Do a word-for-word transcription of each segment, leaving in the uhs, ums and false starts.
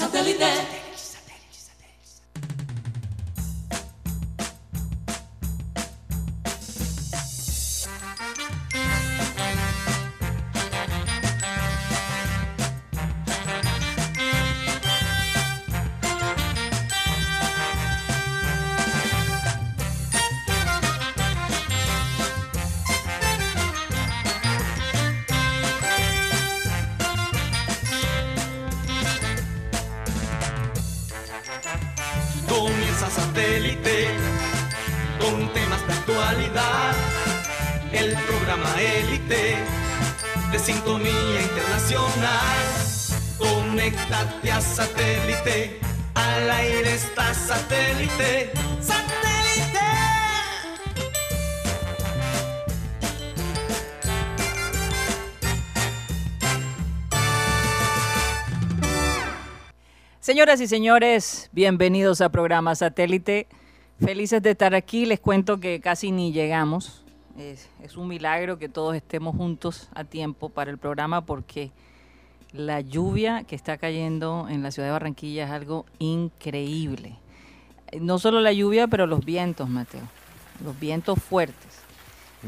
Satélite. Señoras y señores, bienvenidos a Programa Satélite, felices de estar aquí. Les cuento que casi ni llegamos, es, es un milagro que todos estemos juntos a tiempo para el programa, porque la lluvia que está cayendo en la ciudad de Barranquilla es algo increíble. No solo la lluvia, pero los vientos, Mateo, los vientos fuertes.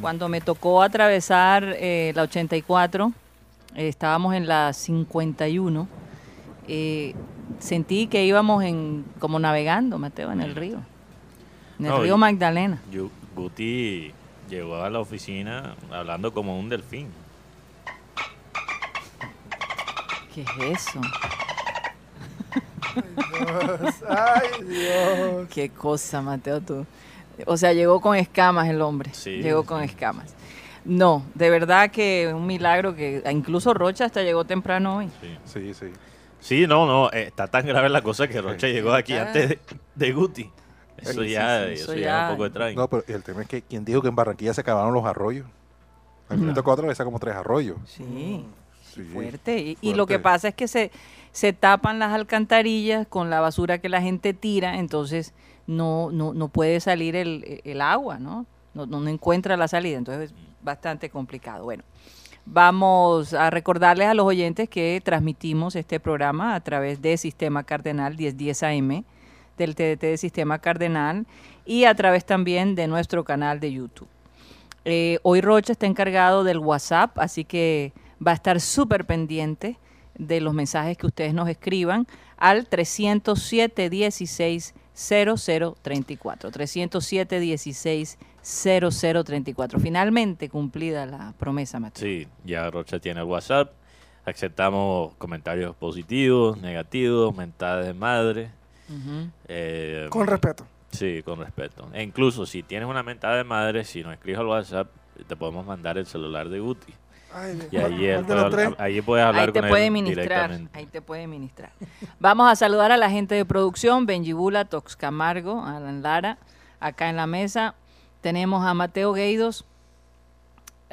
Cuando me tocó atravesar eh, la ochenta y cuatro, eh, estábamos en la cincuenta y uno, eh, sentí que íbamos en como navegando, Mateo, en el río. En el no, río Magdalena. Yo, Guti llegó a la oficina hablando como un delfín. ¿Qué es eso? Ay, Dios. Ay, Dios. Qué cosa, Mateo, tú. O sea, llegó con escamas el hombre. Sí, llegó con escamas. No, de verdad que es un milagro que incluso Rocha hasta llegó temprano hoy. Sí, sí, sí. Sí, no, no, está tan grave la cosa que Rocha sí, llegó aquí antes de, de Guti. Eso, sí, ya, sí, sí, eso ya, ya es un poco de traje. No, pero el tema es que quien dijo que en Barranquilla se acabaron los arroyos. Al final tocó atravesar como tres arroyos. Sí, sí, fuerte. Y, fuerte. Y lo que pasa es que se, se tapan las alcantarillas con la basura que la gente tira, entonces no, no, no puede salir el, el agua, ¿no? ¿no? No encuentra la salida, entonces es bastante complicado. Bueno. Vamos a recordarles a los oyentes que transmitimos este programa a través de Sistema Cardenal diez diez A M, del T D T de Sistema Cardenal, y a través también de nuestro canal de YouTube. Eh, hoy Rocha está encargado del WhatsApp, así que va a estar súper pendiente de los mensajes que ustedes nos escriban al trescientos siete dieciséis cero cero treinta y cuatro, trescientos siete dieciséis cero cero treinta y cuatro. Finalmente cumplida la promesa, Mateo. Sí, ya Rocha tiene el WhatsApp. Aceptamos comentarios positivos, negativos, mentadas de madre. Uh-huh. eh, con respeto. Sí, con respeto. E incluso si tienes una mentada de madre, si nos escribes al WhatsApp, te podemos mandar el celular de Guti. Ay, y ahí, él, ahí puedes hablar ahí te con puede él directamente. Ahí te puede ministrar. Vamos a saludar a la gente de producción, Benji Bula, Tox Camargo, Alan Lara, acá en la mesa. Tenemos a Mateo Guaidos,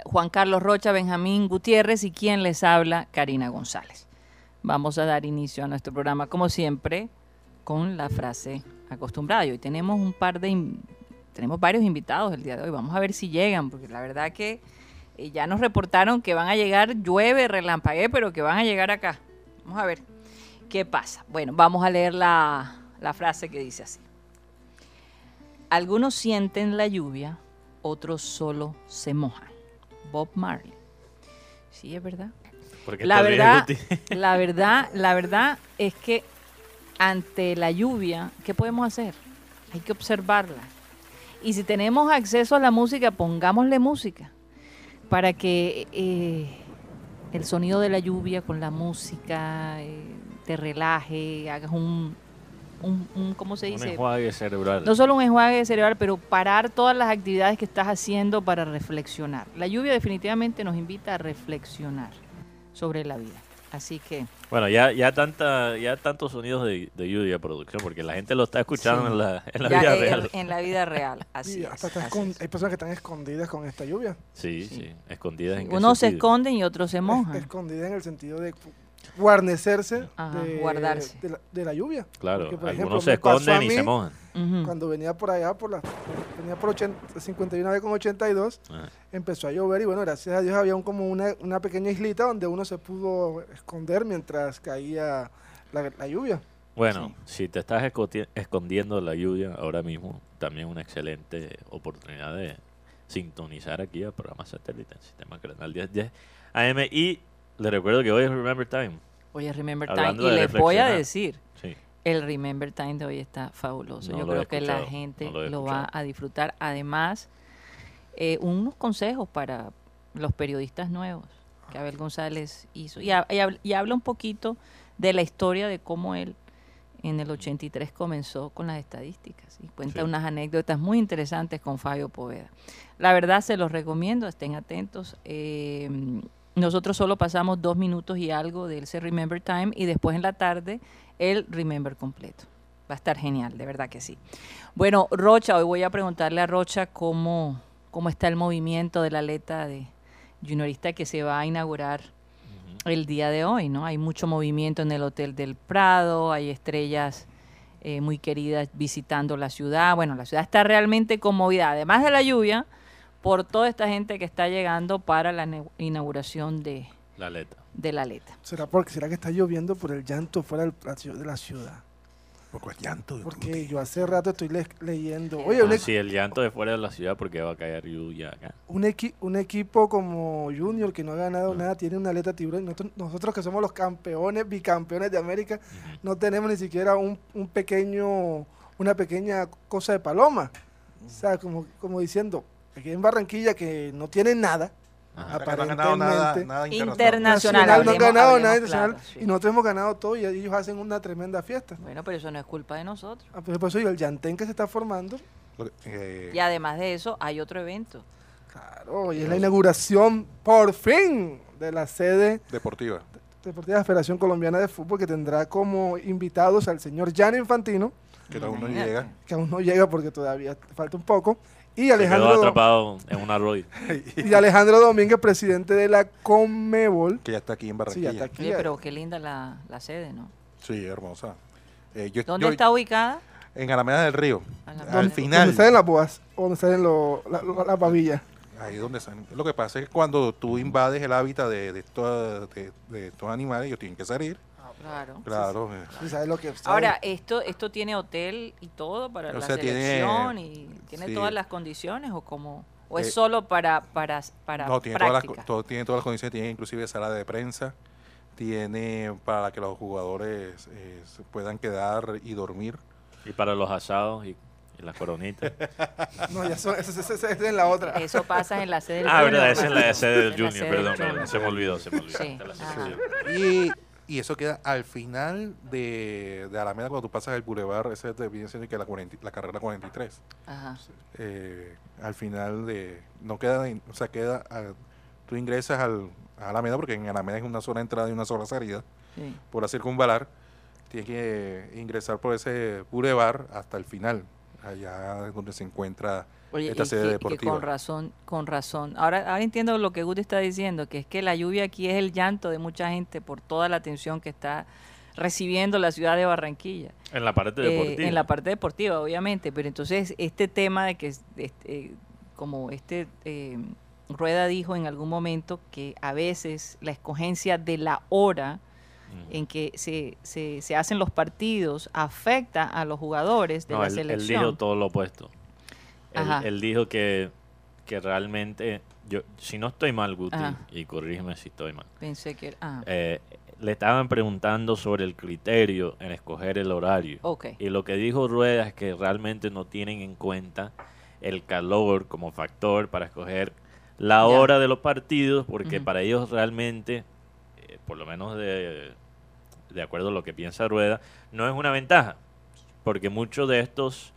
Juan Carlos Rocha, Benjamín Gutiérrez y quien les habla, Karina González. Vamos a dar inicio a nuestro programa, como siempre, con la frase acostumbrada. Y hoy tenemos un par de, tenemos varios invitados el día de hoy. Vamos a ver si llegan, porque la verdad que ya nos reportaron que van a llegar, llueve, relampaguee, pero que van a llegar acá. Vamos a ver qué pasa. Bueno, vamos a leer la, la frase que dice así. Algunos sienten la lluvia, otros solo se mojan. Bob Marley. Sí, es verdad. La verdad, la verdad, la verdad es que ante la lluvia, ¿qué podemos hacer? Hay que observarla. Y si tenemos acceso a la música, pongámosle música para que eh, el sonido de la lluvia con la música eh, te relaje, hagas un... Un, un, ¿cómo se dice? Un enjuague cerebral. No solo un enjuague cerebral, pero parar todas las actividades que estás haciendo para reflexionar. La lluvia definitivamente nos invita a reflexionar sobre la vida. Así que... Bueno, ya ya tanta ya tantos sonidos de, de lluvia producción, porque la gente lo está escuchando sí. en la, en la vida en, real. En la vida real, así, hasta es, así es. Hay personas que están escondidas con esta lluvia. Sí, sí, sí. Escondidas sí. en Unos se esconden y otros se mojan. Es, escondidas en el sentido de... guarnecerse Ajá, de, guardarse. De, la, de la lluvia. Claro, porque, por algunos ejemplo, se esconden y se mojan. Uh-huh. Cuando venía por allá, por la, venía por ochenta, cincuenta y una con ochenta y dos, uh-huh. empezó a llover y bueno, gracias a Dios había un, como una, una pequeña islita donde uno se pudo esconder mientras caía la, la lluvia. Bueno, sí. Si te estás escondiendo la lluvia ahora mismo, también una excelente oportunidad de sintonizar aquí al programa satélite en Sistema Cardenal diez diez A M. Y le recuerdo que hoy es Remember Time. Hoy es Remember Hablando Time. Y les voy a decir, sí. el Remember Time de hoy está fabuloso. No Yo creo que la gente no lo, lo va a disfrutar. Además, eh, unos consejos para los periodistas nuevos que Abel González hizo. Y, y, y habla un poquito de la historia de cómo él en el ochenta y tres comenzó con las estadísticas y cuenta sí. unas anécdotas muy interesantes con Fabio Poveda. La verdad se los recomiendo, estén atentos. Eh, nosotros solo pasamos dos minutos y algo de ese Remember Time y después en la tarde el Remember completo. Va a estar genial, de verdad que sí. Bueno, Rocha, hoy voy a preguntarle a Rocha cómo, cómo está el movimiento de la aleta de juniorista que se va a inaugurar el día de hoy, ¿no? Hay mucho movimiento en el Hotel del Prado, hay estrellas eh, muy queridas visitando la ciudad. Bueno, la ciudad está realmente conmovida, además de la lluvia, por toda esta gente que está llegando para la inauguración de la aleta. De la aleta. ¿Será, porque, ¿Será que está lloviendo por el llanto fuera de la ciudad? ¿Por cuál llanto? Porque yo hace rato estoy le leyendo... Oye, ah, sí, el llanto de fuera de la ciudad porque va a caer lluvia acá. Un, equi un equipo como Junior que no ha ganado no. nada tiene una aleta tiburón. Nosotros, nosotros que somos los campeones, bicampeones de América, uh-huh. no tenemos ni siquiera un, un pequeño, una pequeña cosa de paloma. Uh-huh. O sea, como, como diciendo, aquí en Barranquilla que no tienen nada, Ajá. aparentemente no nada, nada internacional, internacional no han ganado nada internacional claro, sí. y nosotros hemos ganado todo y ellos hacen una tremenda fiesta. Bueno, pero eso no es culpa de nosotros. Ah, pues, pues, el llantén que se está formando. Eh. Y además de eso hay otro evento. Claro, y es la inauguración por fin de la sede deportiva deportiva de la Federación Colombiana de Fútbol que tendrá como invitados al señor Gianni Infantino que aún no Imagínate. llega, que aún no llega porque todavía falta un poco. Y Alejandro, quedó atrapado en un arroyo. Y Alejandro Domínguez, presidente de la Conmebol. Que ya está aquí en Barranquilla. Sí, ya está aquí. Oye, pero qué linda la, la sede, ¿no? Sí, hermosa. Eh, yo, ¿Dónde yo, está ubicada? En Alameda del Río. Alameda. Al final. ¿Dónde salen las boas? ¿Dónde salen las pavillas? Ahí es donde salen. Lo que pasa es que cuando tú invades el hábitat de, de, estos, de, de estos animales, ellos tienen que salir. Claro. Claro. Sí, sí. Claro. Lo que Ahora, esto esto tiene hotel y todo para o la sea, selección tiene, y tiene sí. todas las condiciones o como o eh, es solo para para para No, tiene todas, las, todo, tiene todas las condiciones, tiene inclusive sala de prensa, tiene para que los jugadores eh, se puedan quedar y dormir y para los asados y Y la coronita. No, ya eso es en la otra. Eso pasa en la sede del Junior. Ah, verdad, esa es la sede del Junior, perdón, perdón, se me olvidó, se me olvidó. Sí. Sí. Y, y eso queda al final de, de Alameda, cuando tú pasas el bulevar, ese te viene siendo que la, la carrera cuarenta y tres. Ajá. Eh, al final de, no queda, o sea, queda, a, tú ingresas al, a Alameda, porque en Alameda es una sola entrada y una sola salida, sí. por la circunvalar, tienes que ingresar por ese bulevar hasta el final. Allá donde se encuentra Oye, esta sede que, deportiva. Que con razón, con razón. Ahora, ahora entiendo lo que Guti está diciendo, que es que la lluvia aquí es el llanto de mucha gente por toda la atención que está recibiendo la ciudad de Barranquilla. En la parte deportiva. Eh, en la parte deportiva, obviamente, pero entonces este tema de que, este, eh, como este eh, Rueda dijo en algún momento, que a veces la escogencia de la hora en que se, se, se hacen los partidos afecta a los jugadores de no, la él, selección. Él dijo todo lo opuesto. Él, él dijo que, que realmente, yo si no estoy mal, Guti, Ajá. y corrígeme si estoy mal, pensé que ah. eh, le estaban preguntando sobre el criterio en escoger el horario. Okay. Y lo que dijo Rueda es que realmente no tienen en cuenta el calor como factor para escoger la yeah. hora de los partidos, porque uh-huh. para ellos realmente... por lo menos de, de acuerdo a lo que piensa Rueda, no es una ventaja, porque muchos de estos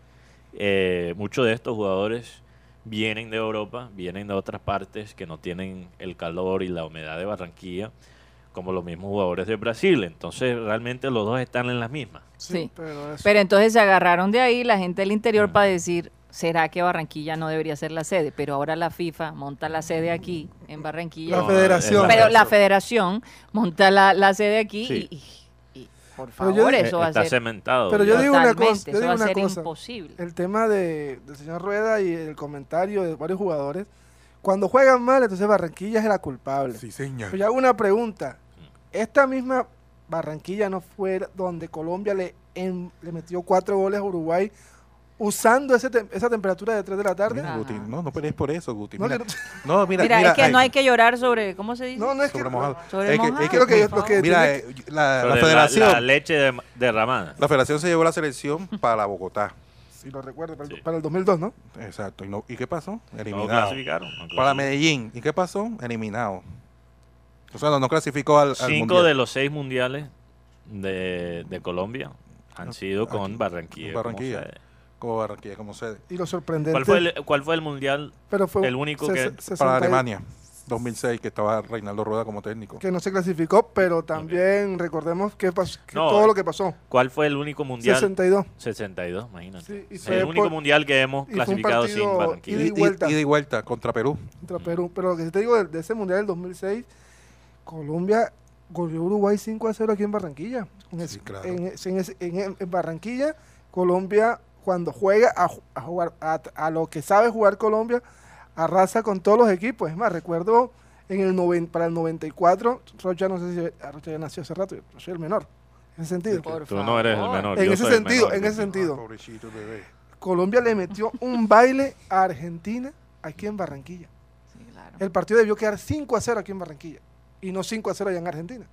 eh, muchos de estos jugadores vienen de Europa, vienen de otras partes que no tienen el calor y la humedad de Barranquilla, como los mismos jugadores de Brasil, entonces realmente los dos están en las mismas. Sí, sí. Pero, pero entonces se agarraron de ahí la gente del interior mm. para decir... ¿Será que Barranquilla no debería ser la sede? Pero ahora la FIFA monta la sede aquí, en Barranquilla. La federación. Pero la federación monta la, la sede aquí sí. y, y, y, por favor, yo, eso va a ser... Está cementado. Pero yo digo una cosa. Yo digo va a ser cosa, imposible. El tema de, del señor Rueda y el comentario de varios jugadores, cuando juegan mal, entonces Barranquilla es la culpable. Sí, señor. Pero yo hago una pregunta. Esta misma Barranquilla no fue donde Colombia le, en, le metió cuatro goles a Uruguay usando ese te esa temperatura de tres de la tarde. Mira, Guti, no, no pelees por eso, Guti. Mira, no, no, mira, mira, mira es que hay, no hay que llorar sobre, ¿cómo se dice? No, no es sobre que... Mojado. Sobre es mojado. Que, es que, lo que, lo que mira, eh, la, la federación... La, la leche de, derramada. La federación se llevó la selección para Bogotá. Si lo recuerdo, para, sí. para el dos mil dos, ¿no? Exacto. ¿Y, no, y qué pasó? Eliminado. No clasificaron, no clasificaron. Para Medellín. ¿Y qué pasó? Eliminado. O sea, no, no clasificó al, al Cinco mundial. De los seis mundiales de, de Colombia han sido Aquí, con Barranquilla. Barranquilla. Como sede. Con Barranquilla como sede. Y lo sorprendente... ¿Cuál fue el, cuál fue el mundial? Pero fue el único que... Para Alemania. dos mil seis, que estaba Reinaldo Rueda como técnico. Que no se clasificó, pero también okay. recordemos que, pasó, que no, todo lo que pasó. ¿Cuál fue el único mundial? sesenta y dos. sesenta y dos, imagínate. Sí, el único por, mundial que hemos clasificado sin Barranquilla. Ida y vuelta. Ida y vuelta, contra Perú. Contra Perú. Pero lo que te digo, de, de ese mundial del dos mil seis, Colombia goleó a Uruguay cinco a cero aquí en Barranquilla. En, sí, claro. en, en, en, en Barranquilla, Colombia, cuando juega a, a jugar a, a lo que sabe jugar Colombia, arrasa con todos los equipos. Es más, recuerdo en el noven, para el noventa y cuatro, Rocha, no sé si Rocha ya nació hace rato, yo soy el menor, en ese sentido. Por Tú favor. No eres el menor. En ese sentido, menor, en ese sentido. Pobrecito bebé. Colombia le metió un baile a Argentina aquí en Barranquilla. Sí, claro. El partido debió quedar cinco a cero aquí en Barranquilla y no cinco a cero allá en Argentina.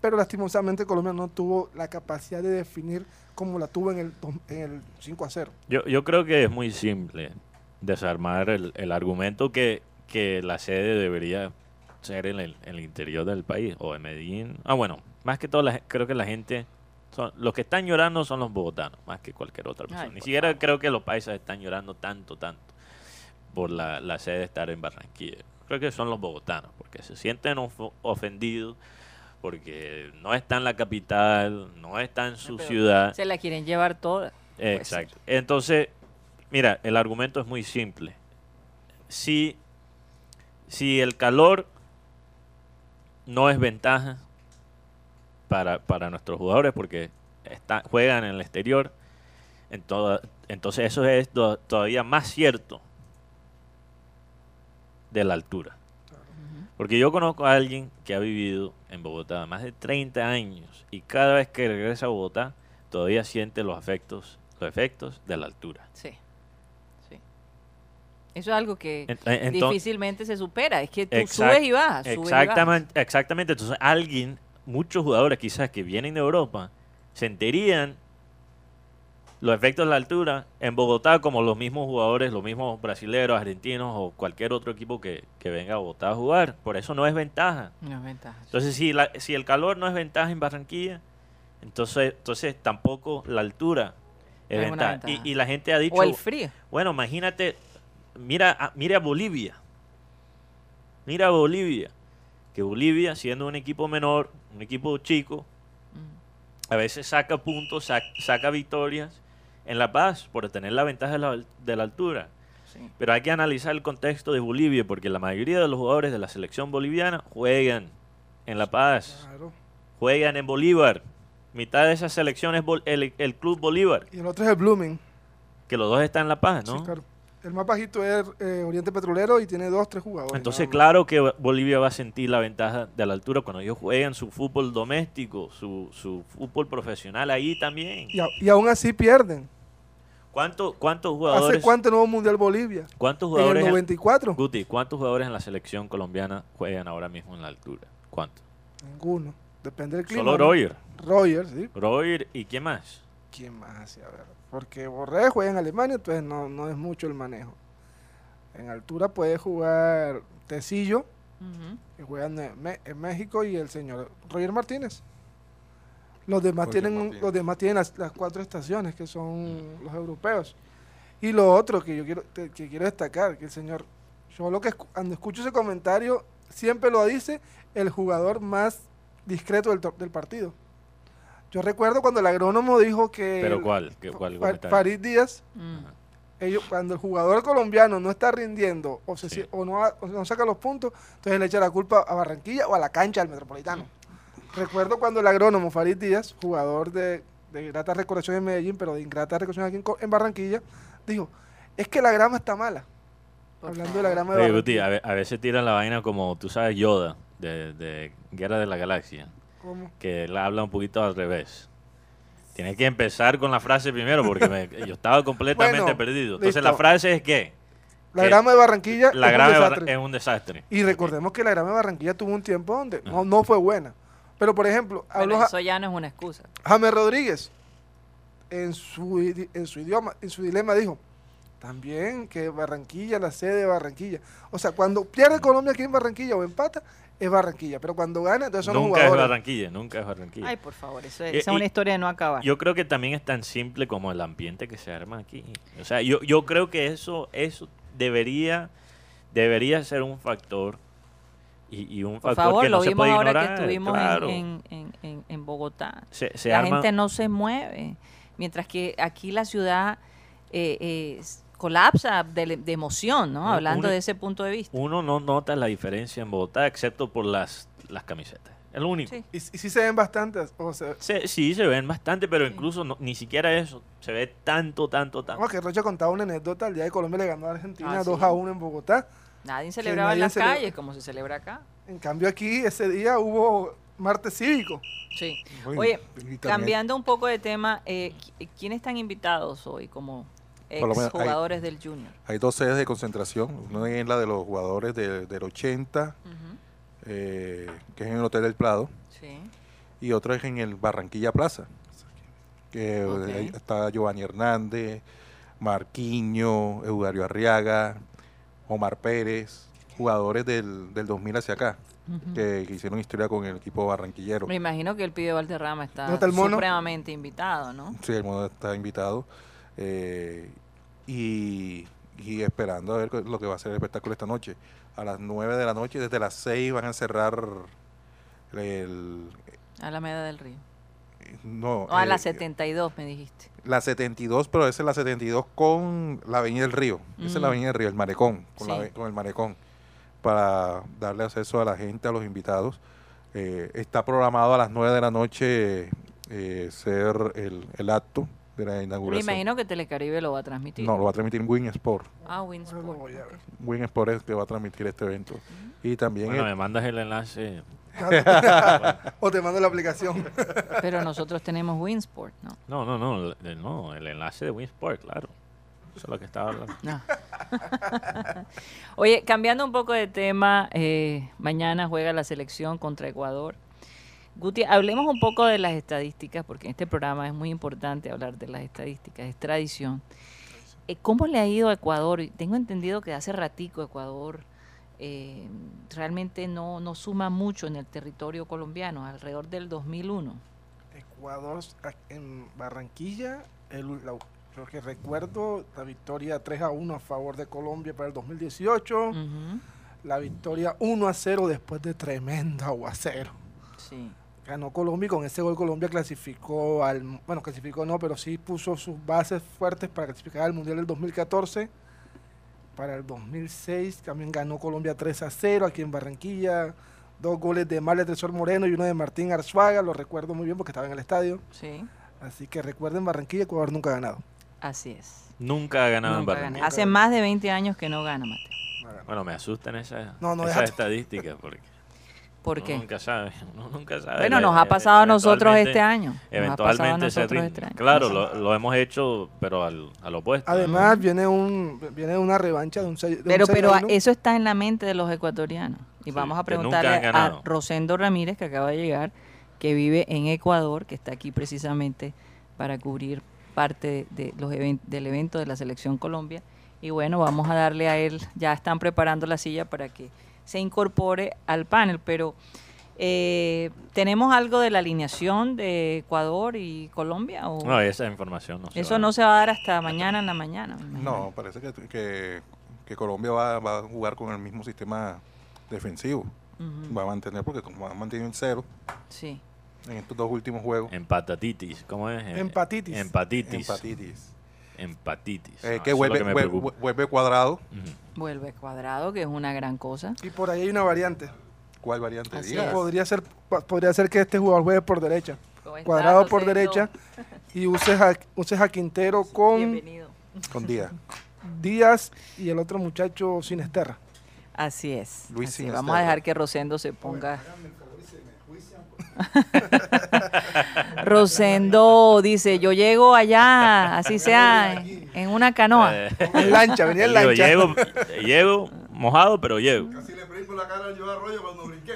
Pero lastimosamente Colombia no tuvo la capacidad de definir como la tuvo en el, en el cinco a cero. Yo, yo creo que es muy simple desarmar el, el argumento que, que la sede debería ser en el, en el interior del país o en Medellín. Ah, bueno, más que todo la, creo que la gente, son, los que están llorando son los bogotanos, más que cualquier otra persona. Ay, Ni siquiera favor. creo que los paisas están llorando tanto, tanto por la, la sede estar en Barranquilla. Creo que son los bogotanos, porque se sienten of ofendidos, porque no está en la capital, no está en su Pero ciudad. Se la quieren llevar toda. Exacto. Entonces... Mira, el argumento es muy simple. Si, si el calor no es ventaja para, para nuestros jugadores porque está, juegan en el exterior, ento, entonces eso es do, todavía más cierto de la altura. Porque yo conozco a alguien que ha vivido en Bogotá más de treinta años y cada vez que regresa a Bogotá todavía siente los efectos, los efectos de la altura. Sí. Eso es algo que entonces, difícilmente se supera. Es que tú exact, subes y bajas. Subes exactamente, y bajas. Exactamente. Entonces alguien, muchos jugadores quizás que vienen de Europa, sentirían los efectos de la altura en Bogotá como los mismos jugadores, los mismos brasileros, argentinos o cualquier otro equipo que, que venga a Bogotá a jugar. Por eso no es ventaja. No es ventaja. Entonces si, la, si el calor no es ventaja en Barranquilla, entonces, entonces tampoco la altura es, es ventaja. ventaja. Y, y la gente ha dicho... O el frío. Bueno, imagínate... Mira, mira Bolivia, mira Bolivia, que Bolivia siendo un equipo menor, un equipo chico, a veces saca puntos, saca, saca victorias en La Paz por tener la ventaja de la, de la altura. Sí. Pero hay que analizar el contexto de Bolivia porque la mayoría de los jugadores de la selección boliviana juegan en La Paz, claro. juegan en Bolívar, mitad de esa selección es el, el Club Bolívar. Y el otro es el Blooming. Que los dos están en La Paz, ¿no? Sí, claro. El más bajito es eh, Oriente Petrolero y tiene dos, tres jugadores. Entonces, claro que Bolivia va a sentir la ventaja de la altura cuando ellos juegan su fútbol doméstico, su, su fútbol profesional ahí también. Y, a, y aún así pierden. ¿Cuánto, ¿Cuántos jugadores? ¿Hace cuánto no hubo Mundial Bolivia? ¿Cuántos jugadores? En el noventa y cuatro. Guti, ¿cuántos jugadores en la selección colombiana juegan ahora mismo en la altura? ¿Cuántos? Ninguno. Depende del clima. Solo Royer. Royer, sí. Royer y ¿quién más? ¿Quién más? A ver... Porque Borré juega en Alemania, entonces no, no es mucho el manejo. En altura puede jugar Tecillo, uh-huh. que juega en, en México, y el señor Roger Martínez. Los demás Roger tienen, Martínez. Los demás tienen las, las cuatro estaciones, que son uh-huh. los europeos. Y lo otro que yo quiero, te, que quiero destacar, que el señor, yo lo que escu cuando escucho ese comentario, siempre lo dice el jugador más discreto del, del partido. Yo recuerdo cuando el agrónomo dijo que... ¿Pero cuál? ¿Qué, cuál Fa Farid Díaz, uh-huh. ellos, cuando el jugador colombiano no está rindiendo o, se, sí. o, no, o no saca los puntos, entonces le echa la culpa a Barranquilla o a la cancha del Metropolitano. Recuerdo cuando el agrónomo Farid Díaz, jugador de, de grata recorrección en Medellín, pero de ingrata recorrección aquí en, en Barranquilla, dijo, es que la grama está mala. Hablando de la grama de Barranquilla. Hey, Buti, a, ve a veces tiran la vaina como, tú sabes, Yoda, de, de Guerra de la Galaxia. ¿Cómo? Que él habla un poquito al revés. Tienes que empezar con la frase primero porque me, yo estaba completamente bueno, perdido. Entonces, listo. La frase es que... La grama de Barranquilla la es, grama un desastre. es un desastre. Y recordemos que la grama de Barranquilla tuvo un tiempo donde uh-huh. no, no fue buena. Pero, por ejemplo... Pero eso ya no es una excusa. James Rodríguez, en su, en su idioma, en su dilema, dijo también que Barranquilla, la sede de Barranquilla. O sea, cuando pierde Colombia aquí en Barranquilla o empata... es Barranquilla, pero cuando gana, entonces son nunca los jugadores. Nunca es Barranquilla, nunca es Barranquilla. Ay, por favor, eso es, eh, esa es una historia de no acabar. Yo creo que también es tan simple como el ambiente que se arma aquí. O sea, yo, yo creo que eso, eso debería, debería ser un factor y, y un por factor favor, que no se puede ignorar. Por favor, lo vimos ahora que estuvimos claro. en, en, en, en Bogotá. Se, se la arma... gente no se mueve, mientras que aquí la ciudad... Eh, eh, colapsa de, de emoción, ¿no? Uno, hablando de ese punto de vista. Uno no nota la diferencia en Bogotá, excepto por las, las camisetas. Es lo único. Sí. ¿Y, ¿Y si se ven bastantes? O sea, se, sí, se ven bastante, pero sí. incluso no, ni siquiera eso. Se ve tanto, tanto, tanto. Como que Rocha contaba una anécdota el día de Colombia le ganó a Argentina ah, dos a uno en Bogotá. Nadie celebraba nadie en las celebra... calles como se celebra acá. En cambio aquí ese día hubo martes cívico. Sí. Muy Oye, cambiando un poco de tema, eh, ¿quiénes están invitados hoy como... Ex jugadores hay, del Junior? Hay dos sedes de concentración, una es la de los jugadores de, del ochenta, uh-huh. eh, que es en el Hotel El Prado, sí. y otra es en el Barranquilla Plaza, que okay. ahí está Giovanni Hernández, Marquiño, Eudario Arriaga, Omar Pérez, jugadores del, del dos mil hacia acá. Uh-huh. Que, que hicieron historia con el equipo barranquillero. Me imagino que el pibe Valderrama está, ¿No está supremamente invitado, ¿no? Sí, el mono está invitado. Eh, y, y esperando a ver lo que va a ser el espectáculo esta noche a las nueve de la noche. Desde las seis van a cerrar el Alameda del Río. No, o a eh, la setenta y dos me dijiste. La setenta y dos, pero esa es la setenta y dos con la Avenida del Río. Esa mm. es la Avenida del Río, el malecón, con, sí. la, con el malecón, para darle acceso a la gente, a los invitados. Eh, está programado a las nueve de la noche eh, ser el, el acto de la inauguración. Me imagino que Telecaribe lo va a transmitir. No, lo va a transmitir Winsport. Ah, Winsport. Okay. Winsport es que va a transmitir este evento. Uh-huh. Y también... Bueno, el... me mandas el enlace. O te mando la aplicación. Pero nosotros tenemos Winsport, ¿no? No, no, no, el, no, el enlace de Winsport, claro. Eso es lo que estaba hablando. No. Oye, cambiando un poco de tema, eh, mañana juega la selección contra Ecuador. Guti, hablemos un poco de las estadísticas, porque en este programa es muy importante hablar de las estadísticas, es tradición. ¿Cómo le ha ido a Ecuador? Tengo entendido que hace ratico Ecuador eh, realmente no, no suma mucho en el territorio colombiano, alrededor del dos mil uno. Ecuador en Barranquilla, el, la, lo que recuerdo, la victoria tres a uno a favor de Colombia para el dos mil dieciocho, uh-huh. la victoria uno a cero después de tremendo aguacero. Sí. Ganó Colombia y con ese gol Colombia clasificó al... Bueno, clasificó no, pero sí puso sus bases fuertes para clasificar al Mundial del dos mil catorce. Para el dos mil seis también ganó Colombia tres a cero aquí en Barranquilla. Dos goles de Marlos Saritama Moreno y uno de Martín Arzuaga. Lo recuerdo muy bien porque estaba en el estadio. Sí. Así que recuerden, Barranquilla, Ecuador nunca ha ganado. Así es. Nunca ha ganado nunca en Barranquilla. Gana. Hace más de veinte años que no gana, Mateo. Bueno, me asustan esas, no, no, esas estadísticas porque... ¿Por qué? Uno nunca sabe, uno nunca sabe. Bueno, nos ha pasado a nosotros este año. Nos eventualmente, se rin... este año. Claro, lo, lo hemos hecho, pero al, al opuesto. Además, ¿no? viene un viene una revancha de un seis. Pero, pero uno. Eso está en la mente de los ecuatorianos. Y sí, vamos a preguntarle a Rosendo Ramírez, que acaba de llegar, que vive en Ecuador, que está aquí precisamente para cubrir parte de los event- del evento de la Selección Colombia. Y bueno, vamos a darle a él, ya están preparando la silla para que se incorpore al panel, pero eh, ¿tenemos algo de la alineación de Ecuador y Colombia? ¿O? No, esa información no se Eso va no a... se va a dar hasta mañana en la mañana. No, parece que, que, que Colombia va, va a jugar con el mismo sistema defensivo. Uh-huh. Va a mantener, porque como han mantenido en cero sí. en estos dos últimos juegos. Empatatitis, ¿cómo es? Empatitis. Empatitis. Empatitis. Empatitis. Eh, no, que vuelve, que vuelve, vuelve cuadrado. Uh-huh. Vuelve cuadrado, que es una gran cosa. Y por ahí hay una variante. ¿Cuál variante? Podría ser, podría ser que este jugador juegue por derecha. Cuadrado por derecha. Y uses a, uses a Quintero con... Bienvenido. Con Díaz. Díaz y el otro muchacho Sinisterra. Así es. Luis Así Sinisterra. Vamos a dejar que Rosendo se ponga... Rosendo dice, yo llego allá, así sea, en, en una canoa. En lancha, venía en lancha. Llego, llego mojado, pero llego. Casi le prendo la cara a Joe Arroyo cuando brinqué.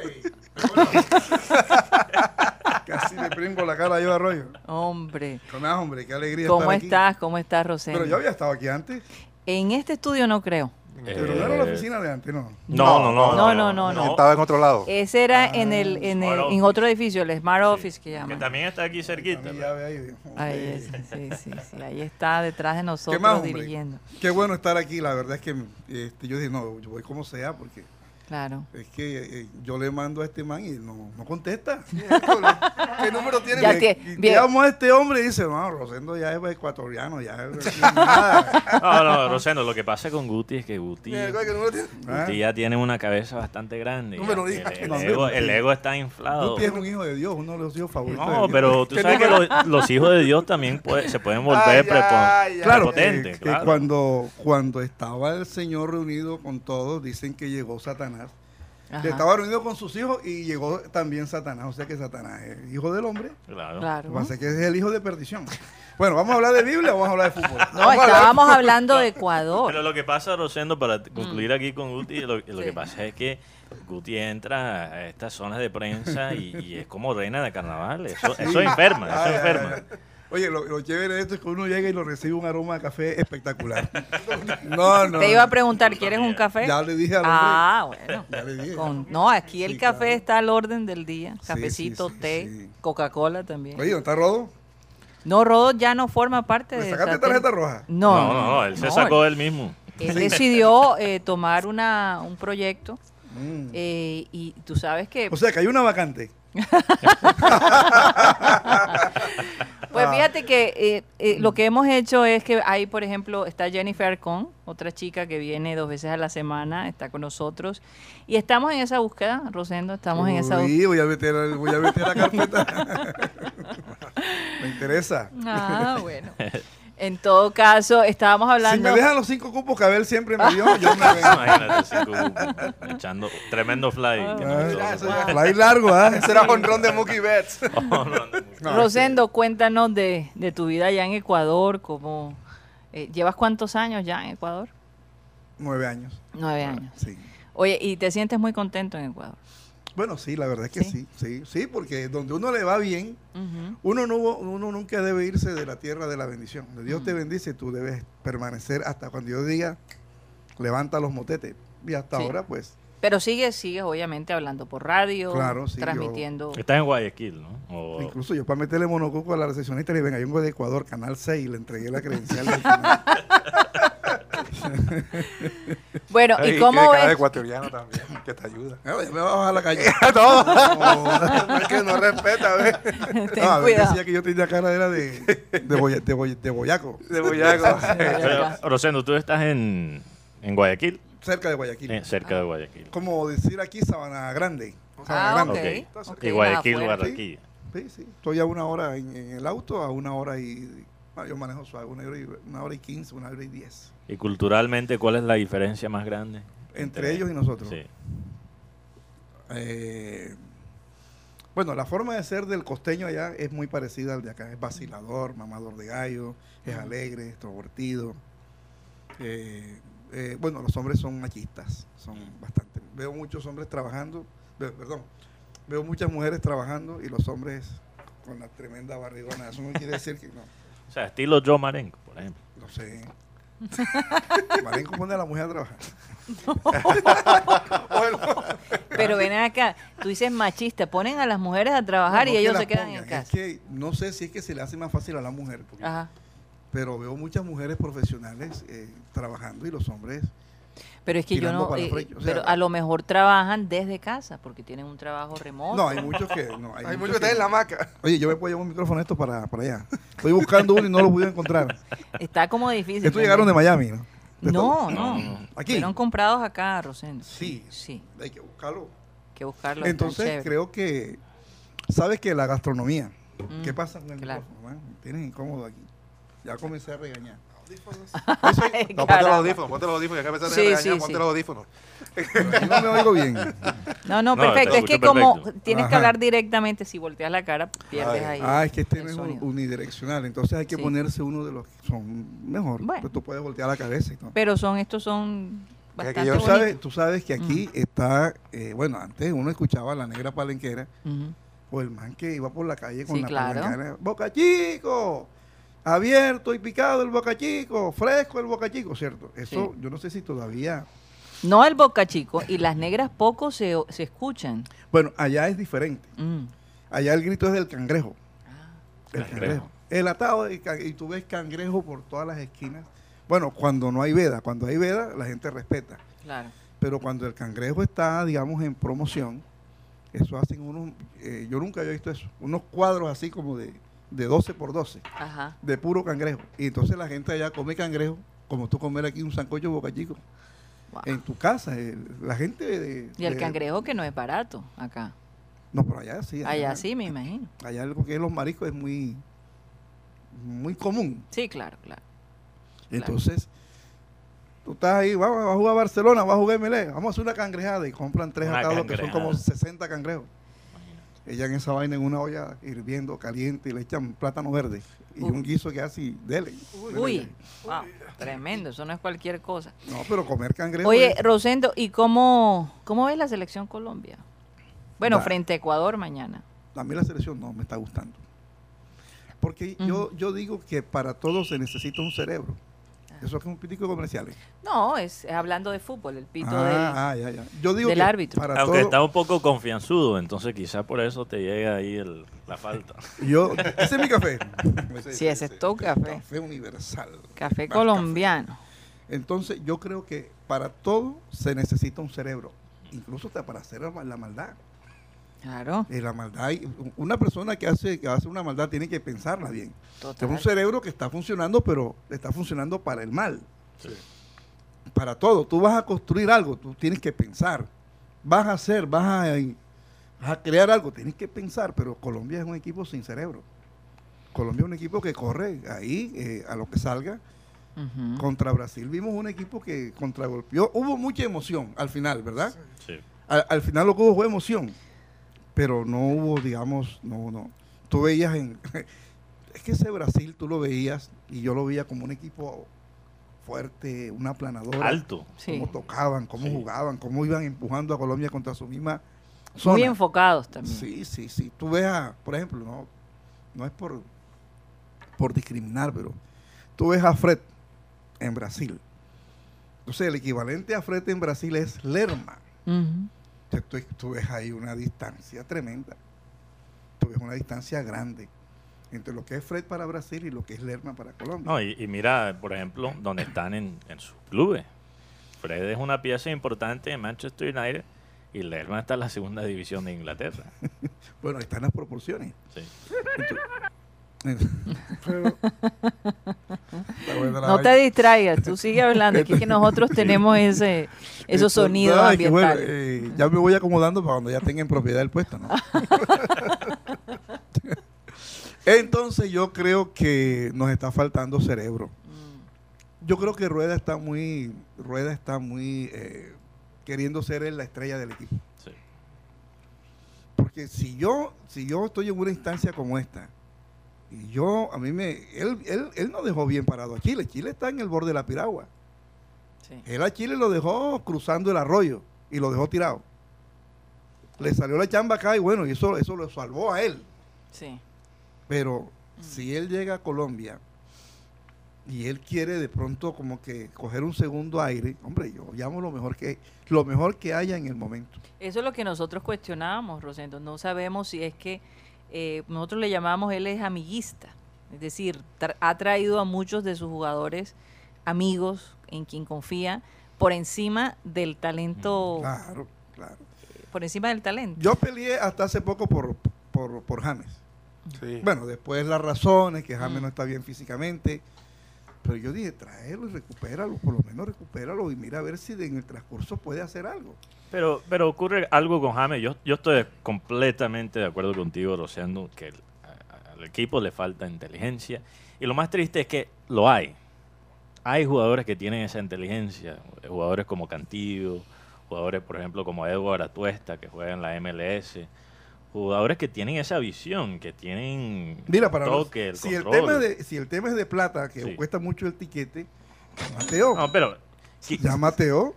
Casi le prendo la cara a Joe Arroyo. Hombre. Con más, hombre, qué alegría estar aquí. ¿Cómo estás? ¿Cómo estás, Rosendo? Pero yo había estado aquí antes. En este estudio no creo. Pero no era la oficina de antes, ¿no? No, no, no. No, no, no. no. Estaba en otro lado. Ese era ah, en el, en, el, en otro edificio, el Smart sí, Office que llaman. Que también está aquí cerquita. Ahí, ahí, sí, sí, sí, ahí está detrás de nosotros. ¿Qué más, dirigiendo? Qué bueno estar aquí. La verdad es que este, yo dije, no, yo voy como sea porque... Claro. Es que eh, yo le mando a este man y no, no contesta. ¿Qué número tiene? Llegamos a este hombre y dice, no, Rosendo ya es ecuatoriano, ya es nada. No, no, Rosendo, lo que pasa con Guti es que Guti, ¿Qué, qué número tiene? Guti ya tiene una cabeza bastante grande. No me lo digas. El, el, el, ego, el ego está inflado. Guti es un hijo de Dios, uno de los hijos favoritos. No, pero tú sabes que los, los hijos de Dios también puede, se pueden volver prepotentes. Claro, eh, que claro. Cuando, cuando estaba el Señor reunido con todos, dicen que llegó Satanás. Ajá. Estaba reunido con sus hijos y llegó también Satanás, o sea que Satanás es hijo del hombre. Claro. Claro. O sea que es el hijo de perdición. Bueno, ¿vamos a hablar de Biblia o vamos a hablar de fútbol? No, estábamos de fútbol. hablando de Ecuador. Pero lo que pasa, Rosendo, para concluir aquí con Guti, lo, lo sí. que pasa es que Guti entra a estas zonas de prensa y, y es como reina de carnaval. Eso, sí. eso enferma, eso ay, enferma. Ay, ay. Oye, lo, lo chévere de esto es que uno llega y lo recibe un aroma de café espectacular. No, no. Te iba a preguntar, ¿quieres un café? Ya le dije al hombre. Ah, bueno. Ya le dije. Con, no, aquí el sí, café claro. está al orden del día. Cafecito, sí, sí, sí, té, sí. Coca-Cola también. Oye, ¿no está Rodo? No, Rodo ya no forma parte de... ¿Le sacaste tarjeta roja? No, no, no, no él no, se sacó él, él mismo. Él decidió eh, tomar una, un proyecto mm. eh, y tú sabes que... O sea, que hay una vacante. Pues fíjate que eh, eh, lo que hemos hecho es que ahí, por ejemplo, está Jennifer Con, otra chica que viene dos veces a la semana, está con nosotros. Y estamos en esa búsqueda, Rosendo, estamos Uy, en esa búsqueda. Voy a meter, voy a meter la carpeta. Me interesa. Ah, bueno. En todo caso, estábamos hablando... Si me dejan los cinco cupos que Abel siempre me dio, yo me vengo. Imagínate, cinco cupos, echando tremendo fly. Ah, que no ay, ya, eso ya, fly largo, ¿ah? ¿eh? Ese era jonrón de Mookie Betts. Oh, no, no, no. Rosendo, cuéntanos de, de tu vida allá en Ecuador. Como, eh, ¿llevas cuántos años ya en Ecuador? Nueve años. Nueve años. Sí. Oye, ¿y te sientes muy contento en Ecuador? Bueno, sí, la verdad es que sí, sí, sí, sí porque donde uno le va bien, uh-huh. uno no, uno nunca debe irse de la tierra de la bendición. Dios uh-huh. te bendice, tú debes permanecer hasta cuando yo diga, levanta los motetes. Y hasta sí. ahora, pues. Pero sigues, sigues obviamente hablando por radio, claro, sí, transmitiendo. Yo, estás en Guayaquil, ¿no? O... Incluso yo para meterle monococo a la recepcionista le venga, yo vengo de Ecuador, Canal seis, y le entregué la credencial del canal. Bueno, ¿y Ay, cómo ves? Ecuatoriano también, que te ayuda. Me vas a bajar la calle. No, no, es que no respeta, ¿ves? Ten no, a ver, decía que yo tenía cara era de, de, boya, de, boya, de boyaco. De boyaco. Pero, Rosendo, ¿tú estás en, en Guayaquil? Cerca de Guayaquil. Eh, cerca ah. de Guayaquil. Como decir aquí, Sabana Grande. Sabana ah, Grande. Okay. Entonces, okay. Y Guayaquil, Barranquilla. Sí, sí, sí. Estoy a una hora en, en el auto, a una hora y... Yo manejo suave, una hora, y, una hora y quince, una hora y diez. ¿Y culturalmente cuál es la diferencia más grande? Entre, entre ellos y nosotros. Sí. Eh, bueno, la forma de ser del costeño allá es muy parecida al de acá. Es vacilador, mamador de gallo, es alegre, extrovertido. Eh, eh, bueno, los hombres son machistas, son bastante. Veo muchos hombres trabajando, perdón, veo muchas mujeres trabajando y los hombres con la tremenda barrigona. Eso no quiere decir que no. O sea, estilo Joe Marenco, por ejemplo. No sé. Marenco pone a la mujer a trabajar. No. Pero ven acá, tú dices machista, ponen a las mujeres a trabajar no, no y ellos que se quedan pongan. en casa. Es que no sé si es que se le hace más fácil a la mujer. Porque, Ajá. Pero veo muchas mujeres profesionales eh, trabajando y los hombres... Pero es que yo no, eh, o sea, pero a lo mejor trabajan desde casa porque tienen un trabajo remoto. No, hay muchos que no. Hay, hay muchos que están en la hamaca. Oye, yo me puedo llevar un micrófono esto para, para allá. Estoy buscando uno y no lo pude encontrar. Está como difícil. Estos llegaron de Miami, ¿no? De no, no, no. Aquí. Fueron comprados acá, Rosendo. Sí, sí. Hay que buscarlo. Hay que buscarlo. Entonces creo que, ¿sabes que la gastronomía? Mm, ¿Qué pasa con el claro. micrófono? Man? Tienes incómodo aquí. Ya comencé a regañar. audífonos. ¿Sí? No, ponte los audífonos, ponte los audífonos, ya que empezaste a regañar, sí, sí, ponte sí. los audífonos. No me oigo bien. No, no, perfecto. No, es que perfecto. Como tienes Ajá. que hablar directamente, si volteas la cara, pierdes Ay. ahí. Ah, es que este no es un, unidireccional, entonces hay que sí. ponerse uno de los que son mejor. Bueno. Pero tú puedes voltear la cabeza. ¿No? Pero son, estos son bastante bonitos. Sabes, tú sabes que aquí mm. está, eh, bueno, antes uno escuchaba a la negra palenquera, mm-hmm. o el man que iba por la calle con sí, la claro. palenquera. ¡Boca Chico! Abierto y picado el Boca Chico, fresco el Boca Chico, ¿cierto? Eso sí. yo no sé si todavía... No el Boca Chico, y las negras poco se, se escuchan. Bueno, allá es diferente. Mm. Allá el grito es del cangrejo. Ah, el cangrejo. cangrejo. El atado, de, y tú ves cangrejo por todas las esquinas. Bueno, cuando no hay veda, cuando hay veda, la gente respeta. Claro. Pero cuando el cangrejo está, digamos, en promoción, eso hacen unos... Eh, yo nunca había visto eso. Unos cuadros así como de... de doce por doce, Ajá. de puro cangrejo. Y entonces la gente allá come cangrejo, como tú comer aquí un sancocho Boca Chico. Wow. En tu casa, el, la gente... De, y el de, cangrejo que no es barato acá. No, pero allá sí. Allá, allá sí, me imagino. Allá lo que es los mariscos es muy, muy común. Sí, claro, claro. Entonces, claro. tú estás ahí, vamos va a jugar a Barcelona, va a jugar Melé, vamos a hacer una cangrejada y compran tres atados que son como sesenta cangrejos. Ella en esa vaina en una olla hirviendo, caliente, y le echan plátano verde. Y Uy. un guiso que hace y dele. Uy, Uy. Wow, tremendo, eso no es cualquier cosa. No, pero comer cangrejo. Oye, es... Rosendo, ¿y cómo, cómo ves la selección Colombia? Bueno, da. frente a Ecuador mañana. A mí la selección no me está gustando. Porque uh-huh. yo, yo digo que para todos se necesita un cerebro. Eso es un pitico de comerciales. No, es, es hablando de fútbol, el pito ah, del, ah, ya, ya. Yo digo del árbitro. Para Aunque todo, está un poco confianzudo, entonces quizás por eso te llega ahí el, la falta. Yo, ese es mi café. Ese, sí, ese, ese es tu café. Café universal. Café colombiano. Café. Entonces, yo creo que para todo se necesita un cerebro, incluso hasta para hacer la maldad. Claro. Eh, la maldad, una persona que hace que hace una maldad tiene que pensarla bien. Total. Es un cerebro que está funcionando, pero está funcionando para el mal. Sí. Para todo. Tú vas a construir algo, tú tienes que pensar. Vas a hacer, vas a, vas a crear algo, tienes que pensar. Pero Colombia es un equipo sin cerebro. Colombia es un equipo que corre ahí eh, a lo que salga. Uh-huh. Contra Brasil vimos un equipo que contragolpeó. Hubo mucha emoción al final, ¿verdad? Sí. Al, al final lo que hubo fue emoción. Pero no hubo, digamos, no, no. Tú veías en... Es que ese Brasil tú lo veías y yo lo veía como un equipo fuerte, una aplanadora. Alto. Cómo sí. tocaban, cómo sí. jugaban, cómo iban empujando a Colombia contra su misma zona. Muy enfocados también. Sí, sí, sí. Tú ves a, por ejemplo, no, no es por, por discriminar, pero tú ves a Fred en Brasil. Entonces, el equivalente a Fred en Brasil es Lerma. Uh-huh. Tú, tú ves ahí una distancia tremenda. Tú ves una distancia grande entre lo que es Fred para Brasil y lo que es Lerma para Colombia. No, y, y mira, por ejemplo, donde están en, en sus clubes. Fred es una pieza importante en Manchester United y Lerma está en la segunda división de Inglaterra. Bueno, están las proporciones. Sí. Entonces, pero, no te distraigas, tú sigue hablando. Aquí es que nosotros tenemos ese esos sonidos ambientales. Bueno, eh, ya me voy acomodando para cuando ya tenga en propiedad el puesto, ¿no? Entonces yo creo que nos está faltando cerebro. Yo creo que Rueda está muy, Rueda está muy eh, queriendo ser la estrella del equipo. Sí. Porque si yo, si yo estoy en una instancia como esta. Y yo, a mí me, él, él, él no dejó bien parado a Chile. Chile está en el borde de la piragua. Sí. Él a Chile lo dejó cruzando el arroyo y lo dejó tirado. Le salió la chamba acá y bueno, y eso, eso lo salvó a él. Sí. Pero mm. si él llega a Colombia y él quiere de pronto como que coger un segundo aire, hombre, yo llamo lo mejor que, lo mejor que haya en el momento. Eso es lo que nosotros cuestionábamos, Rosendo. No sabemos si es que Eh, nosotros le llamamos, él es amiguista, es decir, tra- ha traído a muchos de sus jugadores amigos en quien confía por encima del talento. Claro, claro. Eh, por encima del talento. Yo peleé hasta hace poco por, por, por James. Sí. Bueno, después las razones, que James mm. no está bien físicamente, pero yo dije, tráelo y recupéralo, por lo menos recupéralo y mira a ver si de, en el transcurso puede hacer algo. Pero pero ocurre algo con James. Yo yo estoy completamente de acuerdo contigo, Rosendo, que el, a, al equipo le falta inteligencia. Y lo más triste es que lo hay. Hay jugadores que tienen esa inteligencia, jugadores como Cantillo, jugadores, por ejemplo, como Edward Atuesta, que juega en la M L S, jugadores que tienen esa visión, que tienen Mira, para el toque, los, el si control. El tema de, si el tema es de plata, que sí. cuesta mucho el tiquete, Mateo. No, pero... Si, ya Mateo.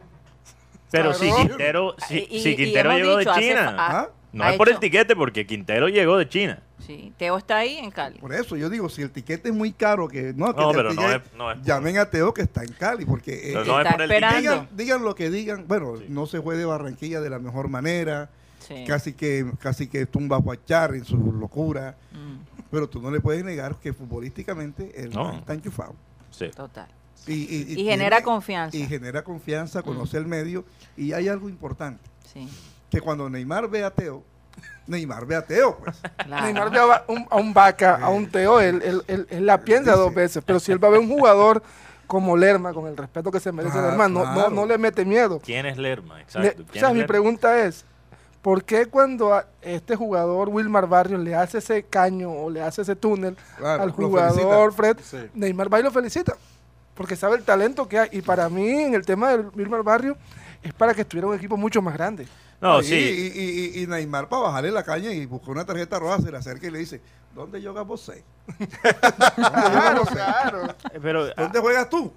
Pero si Quintero, si, y, si Quintero llegó dicho, de China, ¿Ah? no es hecho. por el tiquete, porque Quintero llegó de China. Sí, Teo está ahí en Cali. Por eso yo digo, si el tiquete es muy caro, que no, que no, pero no, es, no es por... llamen a Teo que está en Cali, porque eh, no está por el digan, digan lo que digan, bueno, sí. no se fue de Barranquilla de la mejor manera, sí. casi que casi que tumba a Guachar en su locura, mm. pero tú no le puedes negar que futbolísticamente él no. está enchufado. Sí. Total. Y, y, y, y tiene, genera confianza. Y genera confianza, conoce mm. el medio, y hay algo importante, sí. que cuando Neymar ve a Teo, Neymar ve a Teo, pues. Claro. Neymar ve a un, a un Vaca, a un Teo, él, él, él, él la piensa dos veces, pero si él va a ver un jugador como Lerma, con el respeto que se merece ah, Lerma, no, claro. no, no le mete miedo. ¿Quién es Lerma? Exacto. Le, o sea, mi Lerma? pregunta es, ¿por qué cuando a este jugador Wilmar Barrios le hace ese caño o le hace ese túnel claro, al jugador Fred, sí. Neymar va y lo felicita? Porque sabe el talento que hay, y para mí, en el tema del Wilmar Barrios, es para que estuviera un equipo mucho más grande. No, y, sí. y, y, y Neymar, para bajarle la caña y buscar una tarjeta roja, se le acerca y le dice, ¿dónde juega Bosé? Claro, claro. Pero, ¿dónde ah, juegas tú?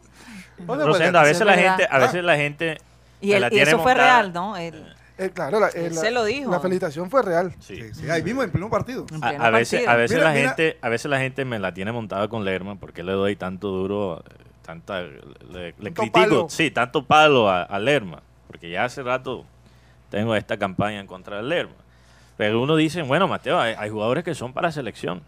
¿Dónde Rosendo, a veces la gente, a veces ah. la gente y, el, la y eso montada. Fue real, ¿no? El, eh, claro, la, él la, se lo dijo. La felicitación fue real. Sí, sí, sí ahí vimos en pleno partido. En pleno a, a veces, partido. A veces mira, la mira. gente, a veces la gente me la tiene montada con Lerma, porque le doy tanto duro, tanta, le, le critico, palo. sí, tanto palo a, a Lerma, porque ya hace rato tengo esta campaña en contra del Lerma. Pero uno dice, bueno, Mateo, hay, hay jugadores que son para selección.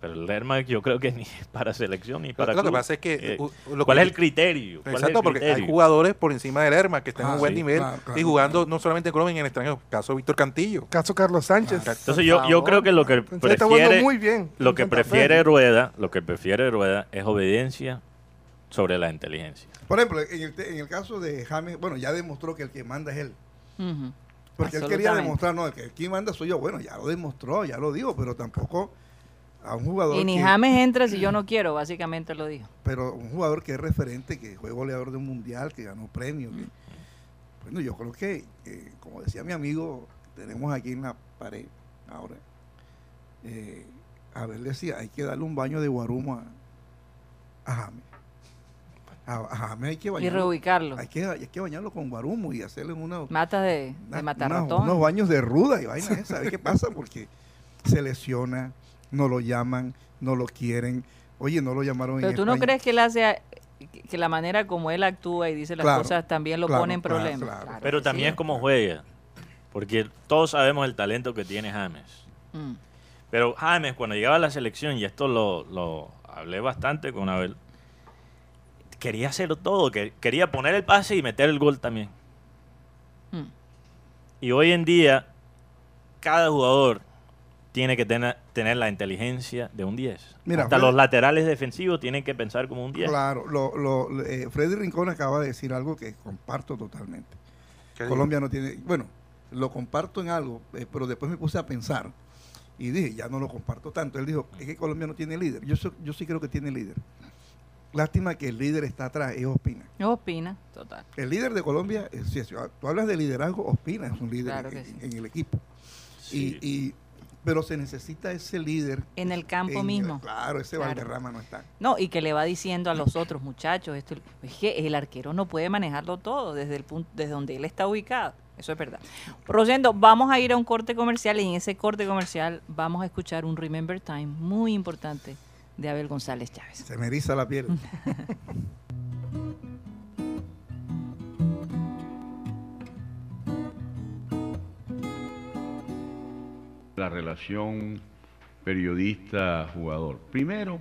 Pero el Lerma yo creo que ni para selección ni para lo club. Lo que pasa es que... Eh, lo ¿Cuál que, es el criterio? Exacto, es el criterio? porque hay jugadores por encima del Lerma que están ah, en un buen sí, nivel claro, claro, y jugando claro. no solamente en Colombia, en el extranjero. Caso Víctor Cantillo. Caso Carlos Sánchez. Ah, Entonces yo, yo creo que lo que prefiere... Está jugando muy bien. Lo que prefiere Rueda, lo que prefiere Rueda es obediencia sobre la inteligencia. Por ejemplo, en el, en el caso de James, bueno, ya demostró que el que manda es él. Uh-huh. Porque él quería demostrar, no, el que aquí manda soy yo. Bueno, ya lo demostró, ya lo digo, pero tampoco a un jugador... Y ni que, James entra si yo no quiero, básicamente lo dijo. Pero un jugador que es referente, que fue goleador de un mundial, que ganó premios. Uh-huh. Bueno, yo creo que, eh, como decía mi amigo, tenemos aquí en la pared ahora, eh, a ver, decía, hay que darle un baño de guaruma a James. A James hay que bañarlo, y reubicarlo. Hay que, hay que bañarlo con guarumo y hacerle unos matas de, una, de matarratón. Unos baños de ruda y vaina esa. ¿Sabes qué pasa? Porque se lesiona, no lo llaman, no lo quieren. Oye, no lo llamaron. Pero en tú España. no crees que él hace que la manera como él actúa y dice las claro, cosas también lo claro, pone en problemas. Claro, claro. Claro, Pero también sí. es como juega, porque todos sabemos el talento que tiene James. Mm. Pero James cuando llegaba a la selección, y esto lo, lo hablé bastante con Abel, quería hacerlo todo, que, quería poner el pase y meter el gol también. Mm. Y hoy en día, cada jugador tiene que tener, tener la inteligencia de un diez. Mira, Hasta Fred, los laterales defensivos tienen que pensar como un diez. Claro, lo, lo, eh, Freddy Rincón acaba de decir algo que comparto totalmente. Colombia no tiene... Bueno, lo comparto en algo, eh, pero después me puse a pensar y dije, ya no lo comparto tanto. Él dijo, es que Colombia no tiene líder. Yo, so, yo sí creo que tiene líder. Lástima que el líder está atrás, es Ospina. Ospina, total. El líder de Colombia, si tú hablas de liderazgo, Ospina es un líder claro en, que sí. en el equipo. Sí. Y, y, pero se necesita ese líder. En el campo en, mismo. Claro, ese claro. Valderrama no está. No, y que le va diciendo a los otros muchachos, esto es que el arquero no puede manejarlo todo desde, el punto, desde donde él está ubicado. Eso es verdad. Rosendo, vamos a ir a un corte comercial y en ese corte comercial vamos a escuchar un Remember Time muy importante de Abel González Chávez. Se me eriza la piel. La relación periodista-jugador. Primero,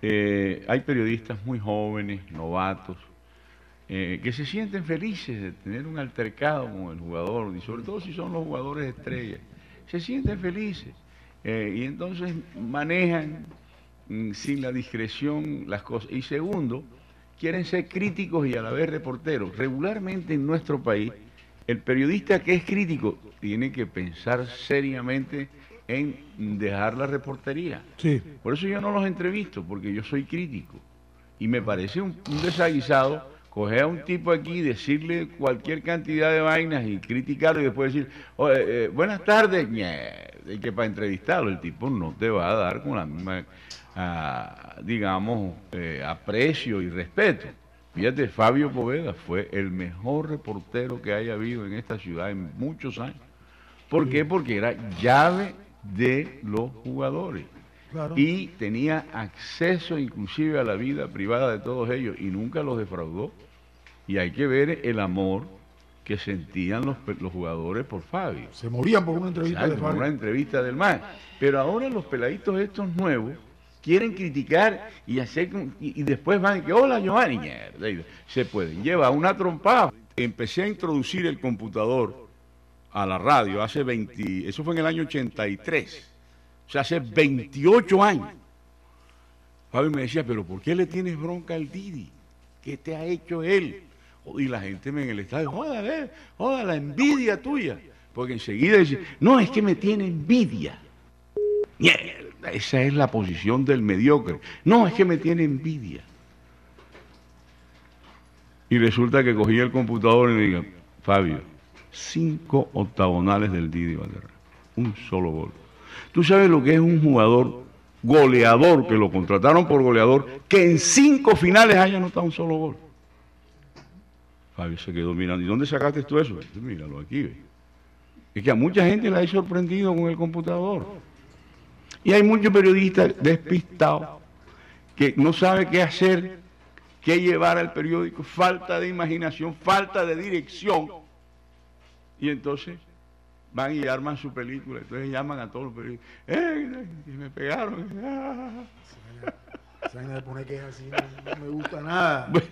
eh, hay periodistas muy jóvenes, novatos, eh, que se sienten felices de tener un altercado con el jugador, y sobre todo si son los jugadores estrellas. Se sienten felices. Eh, y entonces manejan mmm, sin la discreción las cosas. Y segundo, quieren ser críticos y a la vez reporteros. Regularmente en nuestro país, el periodista que es crítico tiene que pensar seriamente en dejar la reportería. Sí. Por eso yo no los entrevisto, porque yo soy crítico. Y me parece un, un desaguisado coger a un tipo aquí, decirle cualquier cantidad de vainas y criticarlo y después decir, oh, eh, eh, buenas tardes, y que para entrevistarlo el tipo no te va a dar con la misma, ah, digamos, eh, aprecio y respeto. Fíjate, Fabio Poveda fue el mejor reportero que haya habido en esta ciudad en muchos años. ¿Por qué? Porque era llave de los jugadores. Claro. Y tenía acceso inclusive a la vida privada de todos ellos y nunca los defraudó. Y hay que ver el amor que sentían los, los jugadores por Fabio. Se morían por una entrevista, exacto, de Fabio. Por una entrevista del M A S. Pero ahora los peladitos estos nuevos quieren criticar y hacer y, y después van que hola Giovanni. Se pueden llevar una trompada. Empecé a introducir el computador a la radio hace veinte, eso fue en el año ochenta y tres. O sea, hace veintiocho años. Fabio me decía, pero ¿por qué le tienes bronca al Didi? ¿Qué te ha hecho él? Y la gente me en el estadio, joder, joder, la envidia tuya. Porque enseguida dice, no, es que me tiene envidia. Mierda, esa es la posición del mediocre. No, es que me tiene envidia. Y resulta que cogí el computador y me diga, Fabio, cinco octagonales del Didi Valderrama. Un solo gol. Tú sabes lo que es un jugador goleador, que lo contrataron por goleador, que en cinco finales haya anotado un solo gol. Fabio se quedó mirando. ¿Y dónde sacaste tú eso? Míralo aquí. ¿Ve? Es que a mucha gente la he sorprendido con el computador. Y hay muchos periodistas despistados que no saben qué hacer, qué llevar al periódico. Falta de imaginación, falta de dirección. Y entonces van y arman su película, entonces llaman a todos los periodistas, ¡eh! Y me pegaron. ¡Ah! Se van a poner que es así, no, no me gusta nada. Bueno.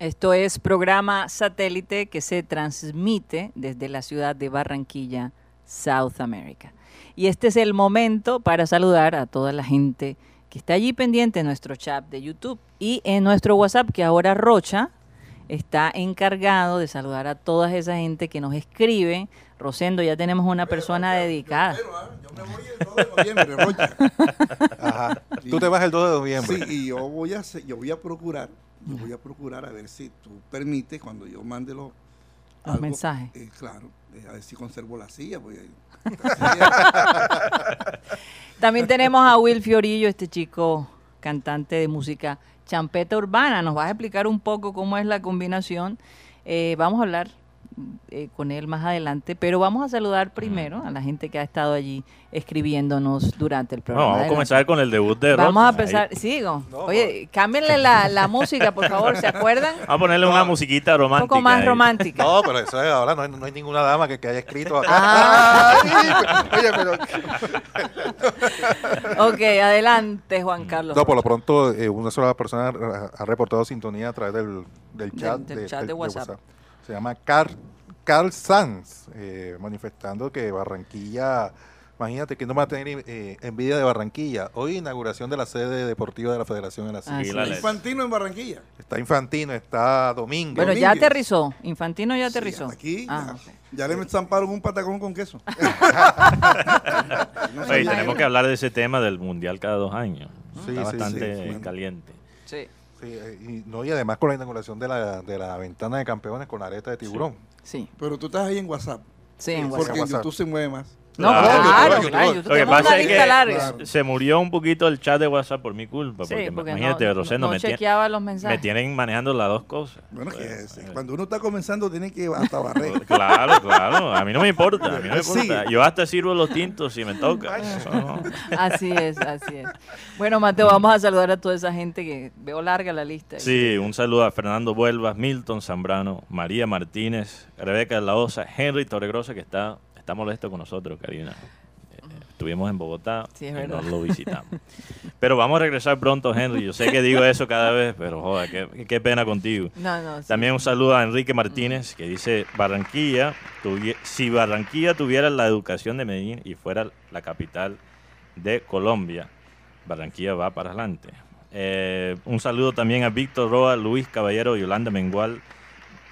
Esto es programa satélite que se transmite desde la ciudad de Barranquilla, South America. Y este es el momento para saludar a toda la gente que está allí pendiente en nuestro chat de YouTube y en nuestro WhatsApp, que ahora Rocha está encargado de saludar a toda esa gente que nos escribe. Rosendo, ya tenemos una pero, persona yo, dedicada. Yo, yo me voy el dos de noviembre, Rocha. Ajá. Y, tú te vas el dos de noviembre. Sí, y yo voy a, yo voy a procurar. Yo voy a procurar a ver si tú permites cuando yo mande los, los algo, mensajes. Eh, claro, eh, a ver si conservo la silla. Pues, también tenemos a Will Fiorillo, este chico cantante de música champeta urbana. Nos vas a explicar un poco cómo es la combinación. Eh, vamos a hablar eh, con él más adelante, pero vamos a saludar primero a la gente que ha estado allí escribiéndonos durante el programa. No, vamos a comenzar noche. Con el debut de Rocha. Vamos a empezar, sigo. No, oye, cámbienle la, la música, por favor, ¿se acuerdan? Vamos a ponerle no, una musiquita romántica. Un poco más ahí. Romántica. No, pero eso es ahora, no hay, no hay ninguna dama que, que haya escrito acá. Ah. Ay, oye, pero... Ok, adelante, Juan Carlos. No, por lo pronto, eh, una sola persona ha reportado sintonía a través del, del chat, del, del de, chat de, de, WhatsApp. de WhatsApp. Se llama Carl, Carl Sanz, eh, manifestando que Barranquilla, imagínate que no va a tener eh, envidia de Barranquilla. Hoy inauguración de la sede deportiva de la Federación de la Sede. Ah, sí. Está Infantino en Barranquilla. Está Infantino, está Domínguez. Bueno, ya aterrizó, Infantino ya aterrizó. Sí, aquí ah, ya, ya le me estamparon un patacón con queso. No sé. Oye, tenemos que hablar de ese tema del mundial cada dos años. Sí, está sí, bastante sí, caliente. Sí. Sí, y, no, y además con la inauguración de la, de la ventana de campeones con la areta de tiburón. Sí. Sí. Pero tú estás ahí en WhatsApp. Sí, en WhatsApp. Porque en YouTube se mueve más. No, claro, claro. Lo que pasa es que claro. se murió un poquito el chat de WhatsApp por mi culpa. Sí, porque, porque imagínate, no, Rosendo, no, no me, chequeaba los mensajes. Me tienen manejando las dos cosas. Bueno, pues, que es, eh. cuando uno está comenzando tiene que hasta barrer. Claro, claro. A mí no me importa. A mí no me importa. Yo hasta sirvo los tintos si me toca. No. Así es, así es. Bueno, Mateo, vamos a saludar a toda esa gente que veo larga la lista. Sí, un saludo a Fernando Vuelvas, Milton Zambrano, María Martínez, Rebeca Laosa, Henry Torregrosa, que está... Está molesto con nosotros, Karina. Eh, estuvimos en Bogotá sí, es y no lo visitamos. Pero vamos a regresar pronto, Henry. Yo sé que digo eso cada vez, pero joder, qué, qué pena contigo. No, no, sí. También un saludo a Enrique Martínez, que dice, Barranquilla, tuvi- si Barranquilla tuviera la educación de Medellín y fuera la capital de Colombia, Barranquilla va para adelante. Eh, un saludo también a Víctor Roa, Luis Caballero, Yolanda Mengual,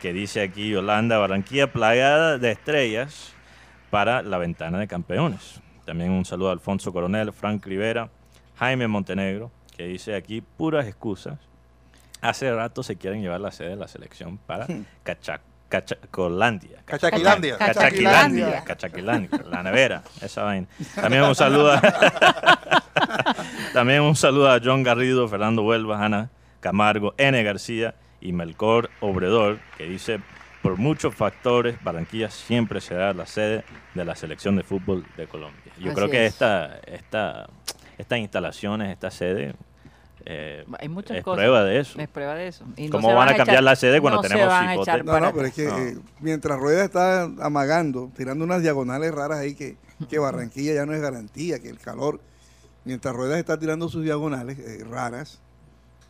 que dice aquí, Yolanda, Barranquilla plagada de estrellas, para la ventana de campeones. También un saludo a Alfonso Coronel, Frank Rivera, Jaime Montenegro, que dice aquí puras excusas. Hace rato se quieren llevar la sede de la selección para Cachac, Cachacolandia. Cachaquilandia. Cachaquilandia. Cachaquilandia. La nevera, esa vaina. También un saludo a, también un saludo a John Garrido, Fernando Huelva, Ana Camargo, N. García y Melcor Obredor, que dice... Por muchos factores, Barranquilla siempre será la sede de la selección de fútbol de Colombia. Yo Así creo que es. esta, esta, estas instalaciones, esta sede, eh, Hay muchas es, cosas. Prueba de eso. es prueba de eso. Y no ¿Cómo van a cambiar echar, la sede cuando no tenemos Cipote? No, no, pero es que no. eh, mientras Rueda está amagando, tirando unas diagonales raras ahí que, que Barranquilla ya no es garantía, que el calor, mientras Rueda está tirando sus diagonales eh, raras,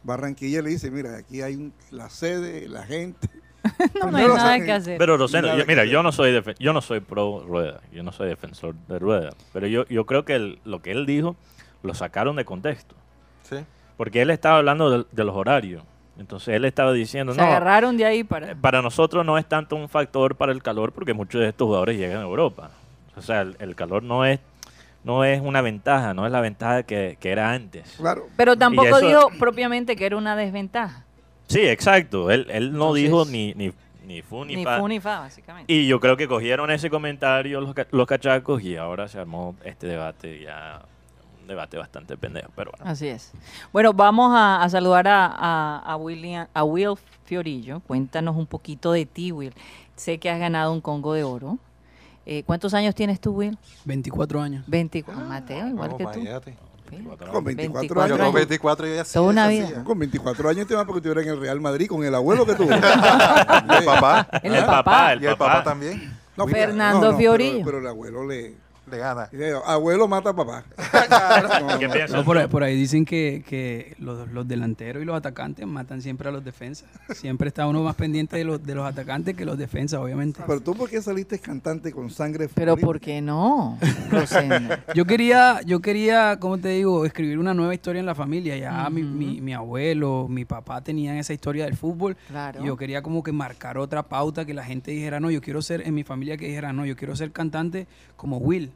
Barranquilla le dice, mira, aquí hay un, la sede, la gente... no, no hay nada que hacer. Pero Rosendo, yo, mira, yo no soy defen- yo no soy pro Rueda, yo no soy defensor de Rueda, pero yo, yo creo que el, lo que él dijo lo sacaron de contexto. Sí. Porque él estaba hablando de, de los horarios. Entonces él estaba diciendo, se no, agarraron de ahí para para nosotros no es tanto un factor para el calor porque muchos de estos jugadores llegan a Europa. O sea, el, el calor no es no es una ventaja, no es la ventaja que, que era antes. Claro. Pero tampoco eso, dijo propiamente que era una desventaja. Sí, exacto. Él, él no Entonces, dijo ni, ni, ni fu ni, ni fa. Fu ni fa, básicamente. Y yo creo que cogieron ese comentario los, los cachacos y ahora se armó este debate ya, un debate bastante pendejo, pero bueno. Así es. Bueno, vamos a, a saludar a, a, a, William, a Will Fiorillo. Cuéntanos un poquito de ti, Will. Sé que has ganado un Congo de Oro. Eh, ¿Cuántos años tienes tú, Will? veinticuatro años. veinticuatro. Ah, Mateo, igual no, que imagínate. tú. Con veinticuatro años. Yo con veinticuatro yo ya sé. Toda una vida. Con veinticuatro años te vas porque estuviera en el Real Madrid con el abuelo que tuvo. el papá. El, el papá. Y el papá también. No, Fernando no, no, Fiorillo. Pero, pero el abuelo le, le gana. Le digo, abuelo mata a papá. no, ¿Qué no, no, por, ahí, por ahí dicen que, que los, los delanteros y los atacantes matan siempre a los defensas. Siempre está uno más pendiente de los, de los atacantes que los defensas, obviamente. Pero tú, ¿por qué saliste cantante con sangre fría? Pero ¿por qué no? yo quería, yo quería, ¿cómo te digo? Escribir una nueva historia en la familia. Ya uh-huh. mi, mi, mi abuelo, mi papá tenían esa historia del fútbol. Claro. Y yo quería como que marcar otra pauta que la gente dijera, no, yo quiero ser, en mi familia que dijera, no, yo quiero ser cantante como Will.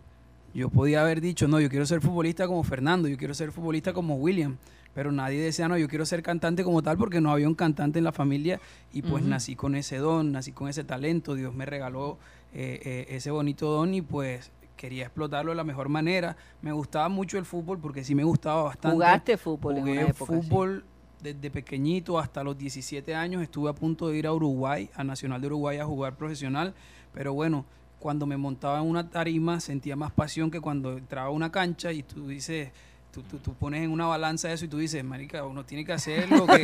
Yo podía haber dicho, no, yo quiero ser futbolista como Fernando, yo quiero ser futbolista como William, pero nadie decía, no, yo quiero ser cantante como tal porque no había un cantante en la familia y pues uh-huh. nací con ese don, nací con ese talento, Dios me regaló eh, eh, ese bonito don y pues quería explotarlo de la mejor manera. Me gustaba mucho el fútbol porque sí me gustaba bastante. ¿Jugaste fútbol Jugué en una época? Fútbol sí. Desde pequeñito hasta los diecisiete años estuve a punto de ir a Uruguay, a Nacional de Uruguay a jugar profesional, pero bueno, cuando me montaba en una tarima sentía más pasión que cuando entraba a una cancha y tú dices, tú, tú, tú pones en una balanza eso y tú dices, marica, uno tiene que hacer lo que,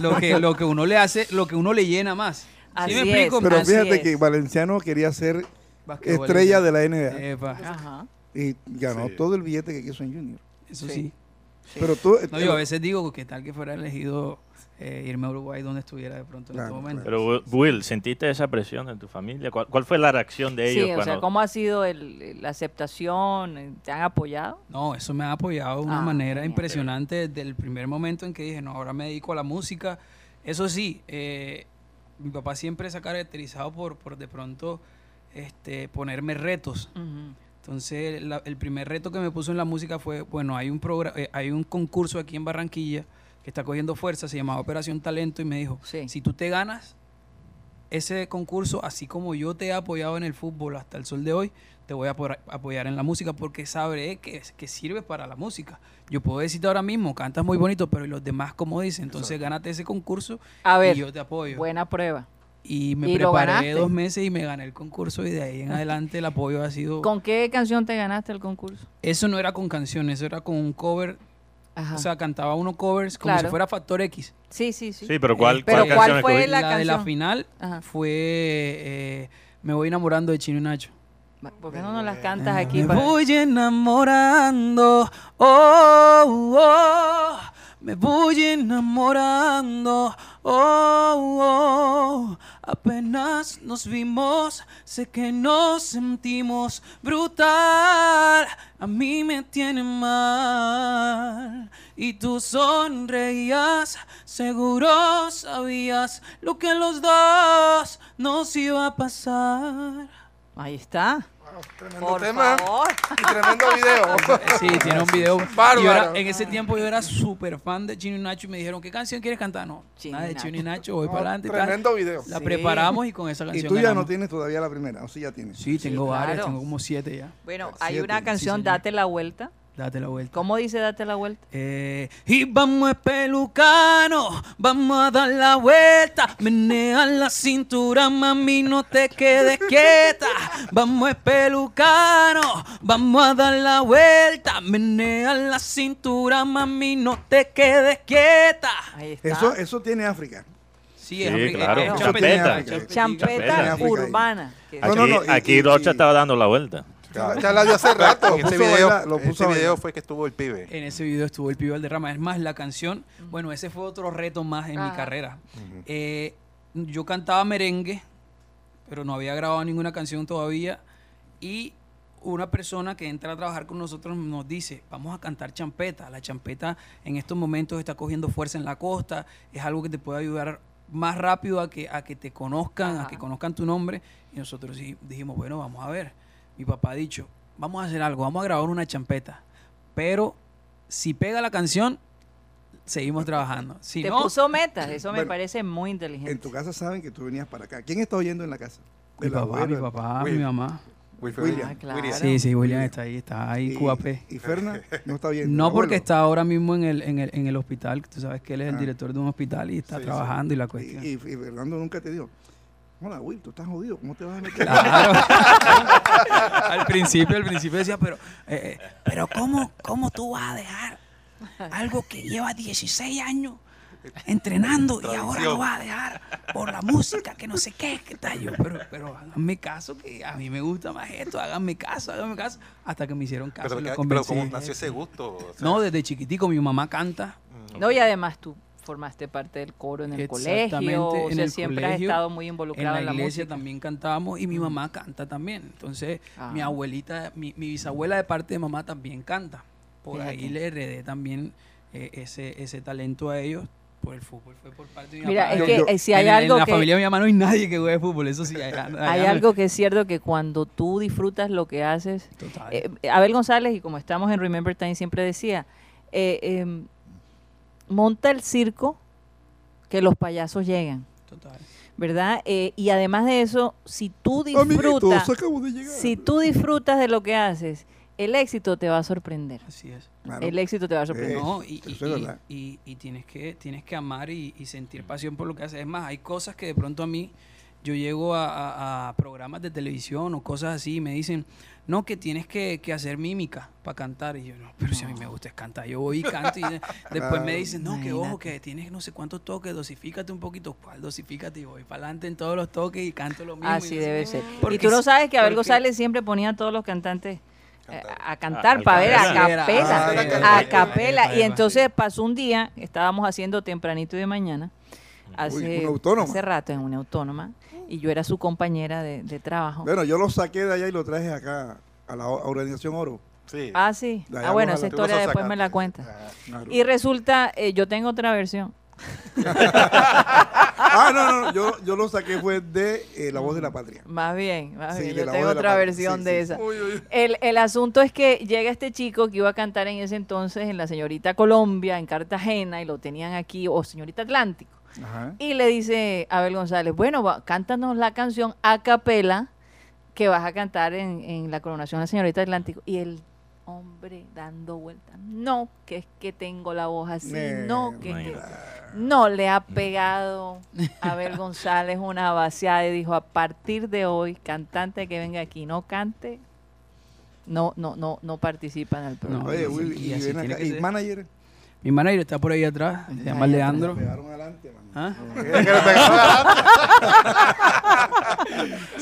lo que, lo que uno le hace, lo que uno le llena más. Así ¿Sí me explico? Es, Pero fíjate es. que Valenciano quería ser Basquetbol, estrella de la N B A. Ajá. Y ganó sí. todo el billete que quiso en Junior. Eso sí. sí. sí. Pero tú, no, yo a veces digo que tal que fuera elegido... Eh, irme a Uruguay donde estuviera de pronto en claro, este momento. Pero Will, ¿sentiste esa presión en tu familia? ¿Cuál, cuál fue la reacción de ellos? Sí, cuando... o sea, ¿cómo ha sido el, la aceptación? ¿Te han apoyado? No, eso me ha apoyado de una ah, manera bien, impresionante bien. Desde el primer momento en que dije, no, ahora me dedico a la música. Eso sí, eh, mi papá siempre se ha caracterizado por, por de pronto este, ponerme retos. Uh-huh. Entonces la, el primer reto que me puso en la música fue, bueno, hay un, eh, hay un concurso aquí en Barranquilla que está cogiendo fuerza, se llamaba Operación Talento, y me dijo, sí, si tú te ganas ese concurso, así como yo te he apoyado en el fútbol hasta el sol de hoy, te voy a apoyar en la música, porque sabré que, que sirve para la música. Yo puedo decirte ahora mismo, cantas muy bonito, pero ¿y los demás cómo dicen? Entonces Exacto. gánate ese concurso a ver, y yo te apoyo. Buena prueba. Y me ¿Y preparé dos meses y me gané el concurso, y de ahí en adelante el apoyo ha sido... ¿Con qué canción te ganaste el concurso? Eso no era con canciones, eso era con un cover. Ajá. O sea, cantaba uno covers como claro. si fuera Factor X. Sí, sí, sí. Sí, pero ¿cuál, eh, cuál, pero ¿cuál canción fue la, la canción? La de la final Ajá. fue eh, Me voy enamorando de Chino y Nacho. ¿Por qué no nos las cantas aquí? Me para... voy enamorando, oh, oh, me voy enamorando, oh, oh, apenas nos vimos, sé que nos sentimos brutal, a mí me tiene mal, y tú sonreías, seguro sabías lo que los dos nos iba a pasar. Ahí está. Wow, tremendo Por tema favor. Y tremendo video. Sí, tiene un video. Bárbaro. Yo era, en ese tiempo yo era súper fan de Chino y Nacho y me dijeron, ¿qué canción quieres cantar? No, Chino nada de Chino y Nacho, voy no, para adelante. Tremendo tal. video. La sí. preparamos y con esa canción. Y tú ya ganamos. No tienes todavía la primera, o sí ya tienes. Sí, tengo sí, varias, claro. tengo como siete ya. Bueno, siete. Hay una canción, sí, Date la Vuelta. Date la vuelta. ¿Cómo dice Date la Vuelta? Eh, y vamos, pelucano, vamos a dar la vuelta. Menea la cintura, mami, no te quedes quieta. Vamos, pelucano, vamos a dar la vuelta. Menea la cintura, mami, no te quedes quieta. Ahí está. Eso, eso tiene África. Sí, es sí, claro. Es champeta. Champeta, champeta urbana. Aquí, no, no, no, aquí Rocha estaba dando la vuelta. Ya la dio hace rato. En ese video, baila, lo puso en ese video fue que estuvo el pibe. En ese video estuvo el pibe Valderrama. Es más, la canción, bueno, ese fue otro reto más en ah. mi carrera. Uh-huh. eh, yo cantaba merengue, pero no había grabado ninguna canción todavía. Y una persona que entra a trabajar con nosotros nos dice, vamos a cantar champeta. La champeta en estos momentos está cogiendo fuerza en la costa. Es algo que te puede ayudar más rápido a que, a que te conozcan, Ajá. a que conozcan tu nombre. Y nosotros dijimos, bueno, vamos a ver. Mi papá ha dicho, vamos a hacer algo, vamos a grabar una champeta, pero si pega la canción, seguimos trabajando. Si Te no, puso metas, eso bueno, me parece muy inteligente. En tu casa saben que tú venías para acá. ¿Quién está oyendo en la casa? Mi papá, abuela, mi papá, William. mi mamá. William. Ah, claro. Sí, sí, William está ahí, está ahí, Q A P. ¿Y Ferna? No está oyendo. No, porque está ahora mismo en el, en el, en el hospital, tú sabes que él es ah. el director de un hospital y está sí, trabajando sí. y la cuestión. Y, y, y Fernando nunca te dio. Hola, Will, tú estás jodido, ¿cómo te vas a meter? Claro. al principio, al principio decía, pero, eh, pero ¿cómo, cómo tú vas a dejar algo que lleva dieciséis años entrenando y ahora lo vas a dejar por la música, que no sé qué, que tal? Yo, pero, pero háganme caso, que a mí me gusta más esto, háganme caso, háganme caso, hasta que me hicieron caso. Pero, pero ¿cómo nació ese gusto? O sea. No, desde chiquitico, mi mamá canta. Mm. No, y además tú. Formaste parte del coro en el colegio, o sea, siempre has estado muy involucrado en la música. En la iglesia también cantábamos y mi mamá canta también. Entonces, ah. mi abuelita, mi, mi bisabuela de parte de mamá también canta. Por Fíjate. ahí le heredé también eh, ese, ese talento a ellos. Por el fútbol, fue por parte de mi Mira, papá. Es que yo, si hay en, algo en la que, familia de mi mamá no hay nadie que juegue fútbol, eso sí. Hay, hay, hay algo que es cierto, que cuando tú disfrutas lo que haces... Total. Eh, Abel González, y como estamos en Remember Time, siempre decía... Eh, eh, monta el circo que los payasos llegan. Total. ¿Verdad? Eh, y además de eso, si tú disfrutas, Amiguito, de si tú disfrutas de lo que haces, el éxito te va a sorprender. Así es. Claro. El éxito te va a sorprender. Eh, no, y, y, y, y, y tienes que tienes que amar y, y sentir pasión por lo que haces. Es más, hay cosas que de pronto a mí, yo llego a, a, a programas de televisión o cosas así y me dicen, no, que tienes que, que hacer mímica para cantar. Y yo, no, pero no. si a mí me gusta es cantar. Yo voy y canto y después me dicen, no, Imagínate. que ojo, que tienes no sé cuántos toques, dosifícate un poquito. ¿Cuál dosifícate? Y voy para adelante en todos los toques y canto lo mismo. Así debe así. ser. Porque, y tú no sabes que Abel González siempre ponía a todos los cantantes cantar. a, a cantar, para ver, a capela. A, a capela. Y entonces pasó un día, estábamos haciendo Tempranito de Mañana, hace, Uy, hace rato en una autónoma, y yo era su compañera de, de trabajo. Bueno, yo lo saqué de allá y lo traje acá a la Organización Oro. Sí. Ah, sí. Ah, bueno, esa historia después sacaste. me la cuenta. Ah, claro. Y resulta, eh, yo tengo otra versión. ah, no, no, Bueno, yo, yo lo saqué fue de eh, La Voz de la Patria. Más bien, más sí, bien. Yo tengo otra versión sí, de sí. esa. Uy, uy. El, el asunto es que llega este chico que iba a cantar en ese entonces en la Señorita Colombia, en Cartagena, y lo tenían aquí, o Señorita Atlántico. Ajá. Y le dice Abel González, bueno, va, cántanos la canción a capela que vas a cantar en, en la coronación de la Señorita Atlántico. Y el hombre dando vueltas, no, que es que tengo la voz así, me, no, que es que... No, le ha pegado a Abel González una vaciada y dijo, a partir de hoy, cantante que venga aquí no cante, no no no no participa en el programa. No, oye, Will, y, y, y, acá, y manager... Mi manager está por ahí atrás, se llama Leandro. Me pegaron adelante, man. ¿Ah?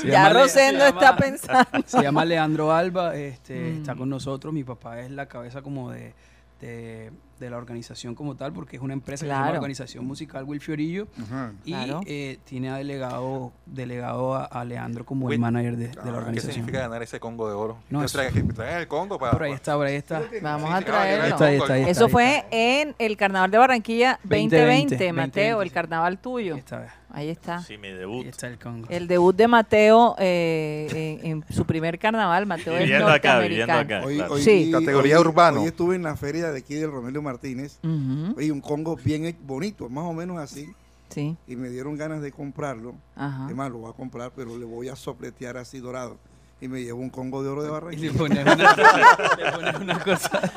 Ya Rosendo está pensando. Se llama Leandro Alba, este, mm. está con nosotros. Mi papá es la cabeza como de, de, de la organización como tal, porque es una empresa, claro, que es una organización musical, Will Fiorillo. Uh-huh. Y claro, eh, tiene a delegado, delegado a, a Leandro como Will, el manager de, claro, de la organización. ¿Qué significa ganar ese Congo de oro? No, traen el Congo para... Por ahí está, por ahí está. Vamos a traerlo. Está, está, está, está, Eso fue en el Carnaval de Barranquilla veinte veinte, Mateo, el carnaval tuyo. Esta vez. Ahí está. Sí, mi debut. Ahí está el Congo. El debut de Mateo eh, en, en su primer carnaval. Mateo es norteamericano. Acá, acá, hoy, claro, hoy, sí. Categoría hoy, urbano. Hoy estuve en la feria de aquí del Romelio Martínez. Uh-huh. Y un Congo bien bonito, más o menos así. Sí. Y me dieron ganas de comprarlo. Ajá. Además, lo voy a comprar, pero le voy a sopletear así dorado. Y me llevo un Congo de oro de Barranquilla. Y le pones una, le pones una cosa. De...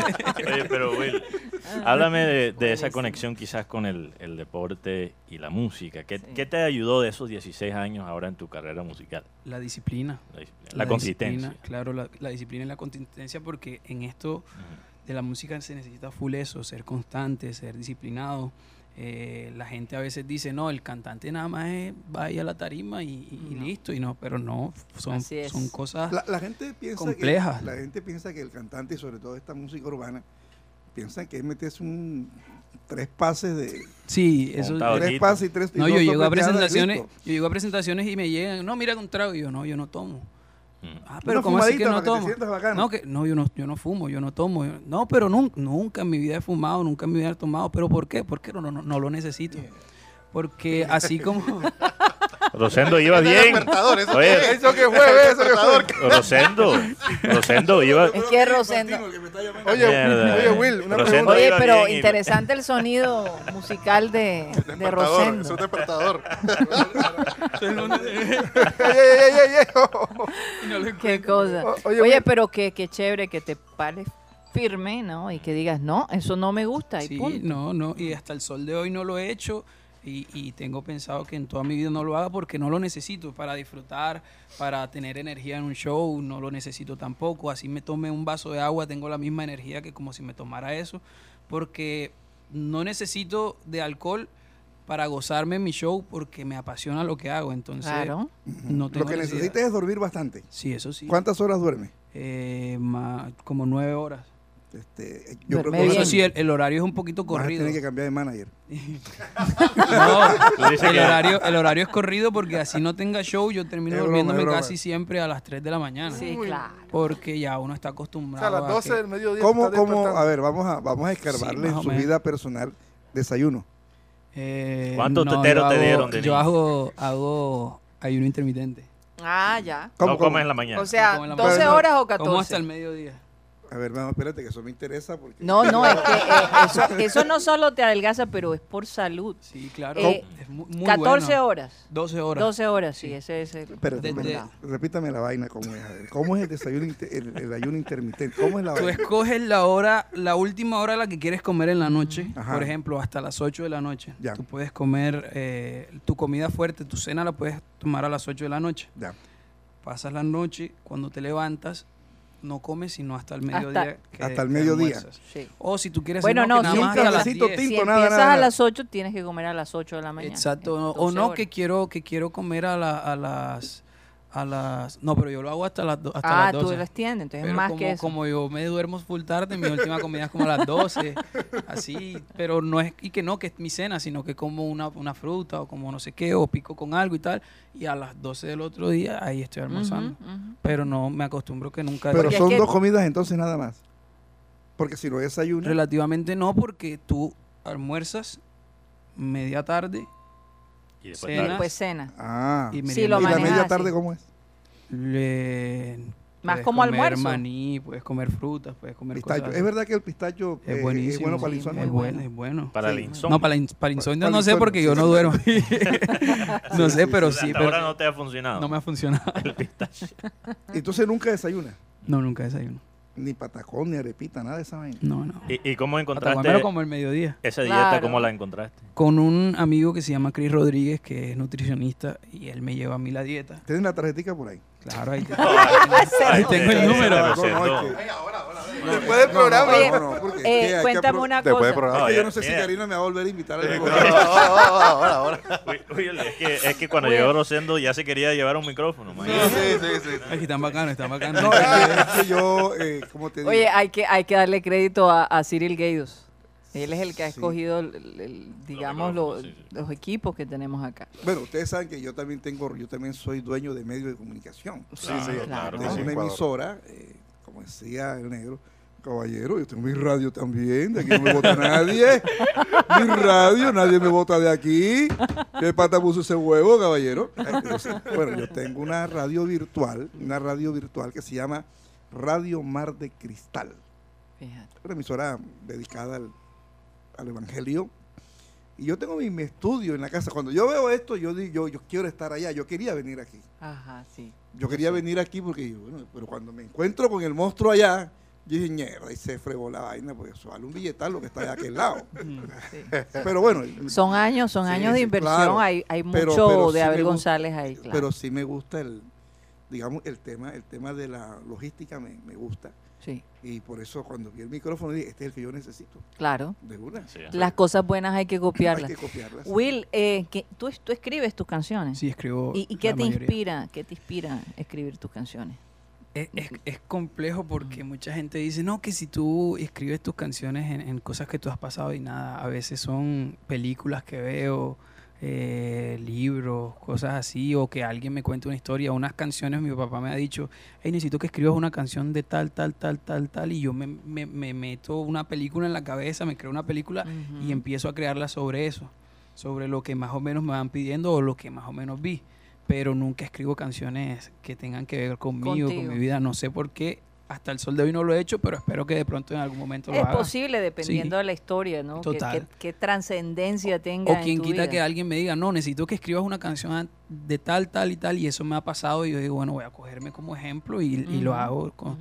Oye, pero Will, háblame de, de esa conexión quizás con el, el deporte y la música. ¿Qué, sí. ¿Qué te ayudó de esos dieciséis años ahora en tu carrera musical? La disciplina. La, disciplina. la, la consistencia. Disciplina, claro, la, la disciplina y la consistencia, porque en esto de la música se necesita full eso, ser constante, ser disciplinado. Eh, la gente a veces dice, no, el cantante nada más es, va ahí a la tarima y, y no. listo, y no, pero no, son, son cosas la, la gente piensa complejas. Que, la gente piensa que el cantante, y sobre todo esta música urbana, piensa que es meterse un tres pases de... Sí, eso... Tres pases y tres... No, y yo llego a presentaciones, yo llego a presentaciones y me llegan, no, mira con trago, y yo, no, yo no tomo. Ah, pero como así que no tomo. Que no, que, no, yo no, yo no fumo, yo no tomo. Yo, no, pero nunca, nunca en mi vida he fumado, nunca en mi vida he tomado. ¿Pero por qué? Porque no, no, no lo necesito. Porque así como... Rosendo iba bien. Oye, eso que fue, eso que fue. Rosendo, Rosendo iba... Es que Rosendo... Oye, oye Will, una pregunta. Oye, pero interesante el sonido musical de, de Rosendo. Es un despertador. Qué cosa. Oye, pero qué, qué chévere que te pares firme, ¿no? Y que digas, no, eso no me gusta. Y sí, punto. no, no, y hasta el sol de hoy no lo he hecho. Y, y tengo pensado que en toda mi vida no lo haga porque no lo necesito para disfrutar, para tener energía en un show, no lo necesito tampoco. Así me tome un vaso de agua, tengo la misma energía que como si me tomara eso, porque no necesito de alcohol para gozarme en mi show porque me apasiona lo que hago, entonces claro. no tengo Lo que necesidad. Necesitas es dormir bastante. Sí, eso sí. ¿Cuántas horas duermes? Eh, más, como nueve horas. Este, yo creo que eso sí, el, el horario es un poquito corrido. Tienes que cambiar de manager. No, el horario, el horario es corrido porque así no tenga show, yo termino es durmiéndome broma, casi broma. siempre a las tres de la mañana. Sí, uy, claro. Porque ya uno está acostumbrado. O sea, a las doce a que... del mediodía. ¿Cómo, cómo, a ver, vamos a, vamos a escarbarle sí, en su vida personal desayuno. Eh, ¿Cuántos no, teteros te dieron? Yo hago, hago ayuno intermitente. Ah, ya. ¿Cómo, no comes en la mañana? O sea, no mañana. doce horas o catorce. ¿Cómo hasta el mediodía? A ver, no, espérate, que eso me interesa. Porque... No, no, es que eh, eso, eso no solo te adelgaza, pero es por salud. Sí, claro. Eh, es muy, muy catorce bueno. horas. doce horas. doce horas, sí, sí. ese es el... Espérate, de, de... repítame la vaina, ¿cómo es? A ver, ¿cómo es el desayuno, inter, el, el ayuno intermitente? ¿Cómo es la vaina? Tú escoges la hora, la última hora a la que quieres comer en la noche, ajá, por ejemplo, hasta las ocho de la noche. Ya. Tú puedes comer eh, tu comida fuerte, tu cena la puedes tomar a las ocho de la noche. Ya. Pasas la noche, cuando te levantas, no comes sino hasta el mediodía. Hasta, que, hasta el mediodía. Sí. O si tú quieres... Bueno, no, no que nada si, más a las tinto, si nada, empiezas nada, nada. a las ocho, tienes que comer a las ocho de la mañana. Exacto. No, o no, que quiero, que quiero comer a, la, a las... a las No, pero yo lo hago hasta las doce. Ah, las tú las tienes, entonces pero más como, que eso. Como yo me duermo full tarde, mi última comida es como a las doce, así. Pero no es... Y que no, que es mi cena, sino que como una, una fruta o como no sé qué, o pico con algo y tal. Y a las doce del otro día, ahí estoy almorzando. Uh-huh, uh-huh. Pero no, me acostumbro que nunca... Pero son dos comidas entonces nada más. Porque si no desayunas... Relativamente no, porque tú almuerzas media tarde Y después cena. Después cena. Ah, y, sí, lo ¿Y la media tarde así. ¿Cómo es? Le... Más como almuerzo. Puedes comer maní, puedes comer frutas, puedes comer pistacho. Cosas. Es verdad que el pistacho es, eh, buenísimo, es bueno para el insomnio. Es bueno, es bueno. Para el insomnio. No, para el insomnio, para el insomnio no sé porque yo no duermo. No sé, pero sí. Hasta ahora no te ha funcionado. No me ha funcionado. El pistacho. Entonces, ¿nunca desayunas? No, nunca desayuno. Ni patacón, ni arepita, nada de esa vaina. No, no. ¿Y, y cómo encontraste? Patacón, como el mediodía. Esa dieta, claro. ¿Cómo la encontraste? Con un amigo que se llama Chris Rodríguez, que es nutricionista, y él me lleva a mí la dieta. ¿Tienes la tarjetita por ahí? Claro, ahí, te... ahí tengo el número. Después del programa. Cuéntame una cosa. Después del programa. Yo no sé si Karina me va a volver a invitar. Ahora, ahora. Es que cuando llegó Rosendo ya se quería llevar un micrófono. Sí, sí, sí. Es que están bacanos, están bacanos. No, es que yo, ¿cómo te digo? Oye, hay que darle crédito a Cyril Gaidos. Él es el que ha escogido, sí. el, el, digamos, lo lo, sí, sí. los equipos que tenemos acá. Bueno, ustedes saben que yo también tengo, yo también soy dueño de medios de comunicación. Sí, claro, sí, claro. Tengo una emisora, eh, como decía el negro, caballero, yo tengo mi radio también, de aquí no me vota nadie. Mi radio, nadie me vota de aquí. ¿Qué pata puso ese huevo, caballero? Bueno, yo tengo una radio virtual, una radio virtual que se llama Radio Mar de Cristal. Fíjate. Una emisora dedicada al... al evangelio, y yo tengo mi, mi estudio en la casa. Cuando yo veo esto, yo digo, yo, yo quiero estar allá, yo quería venir aquí. Ajá, sí. Yo quería sí. venir aquí porque yo, bueno, pero cuando me encuentro con el monstruo allá, yo dije, mierda, y se fregó la vaina, porque eso vale un billetal lo que está de aquel lado. Sí. Pero bueno. Son años, son sí, años de inversión, claro, hay, hay mucho pero, pero de sí Abel González ahí, claro. Pero sí me gusta el, digamos, el tema, el tema de la logística me, me gusta. Sí. Y por eso cuando vi el micrófono dije, este es el que yo necesito. Claro. De una. Sí, las cosas buenas hay que copiarlas. Hay que copiarlas. Will, eh, que tú, tú escribes tus canciones. Sí, escribo. ¿Y, y qué te mayoría. inspira? ¿Qué te inspira escribir tus canciones? Es, es, es complejo porque uh-huh. mucha gente dice, no, que si tú escribes tus canciones en, en cosas que tú has pasado y nada, a veces son películas que veo, Eh, libros, cosas así, o que alguien me cuente una historia, unas canciones. Mi papá me ha dicho, hey, necesito que escribas una canción de tal, tal, tal, tal, tal, y yo me, me, me meto una película en la cabeza, me creo una película uh-huh. y empiezo a crearla sobre eso, sobre lo que más o menos me van pidiendo o lo que más o menos vi, pero nunca escribo canciones que tengan que ver conmigo, Contigo. con mi vida, no sé por qué. Hasta el sol de hoy no lo he hecho, pero espero que de pronto en algún momento lo haga. Es posible, dependiendo sí. de la historia, ¿no? Total. Qué trascendencia tenga en tu vida. O quien quita que alguien me diga, no, necesito que escribas una canción de tal, tal y tal, y eso me ha pasado, y yo digo, bueno, voy a cogerme como ejemplo y, uh-huh. y lo hago. Con, uh-huh.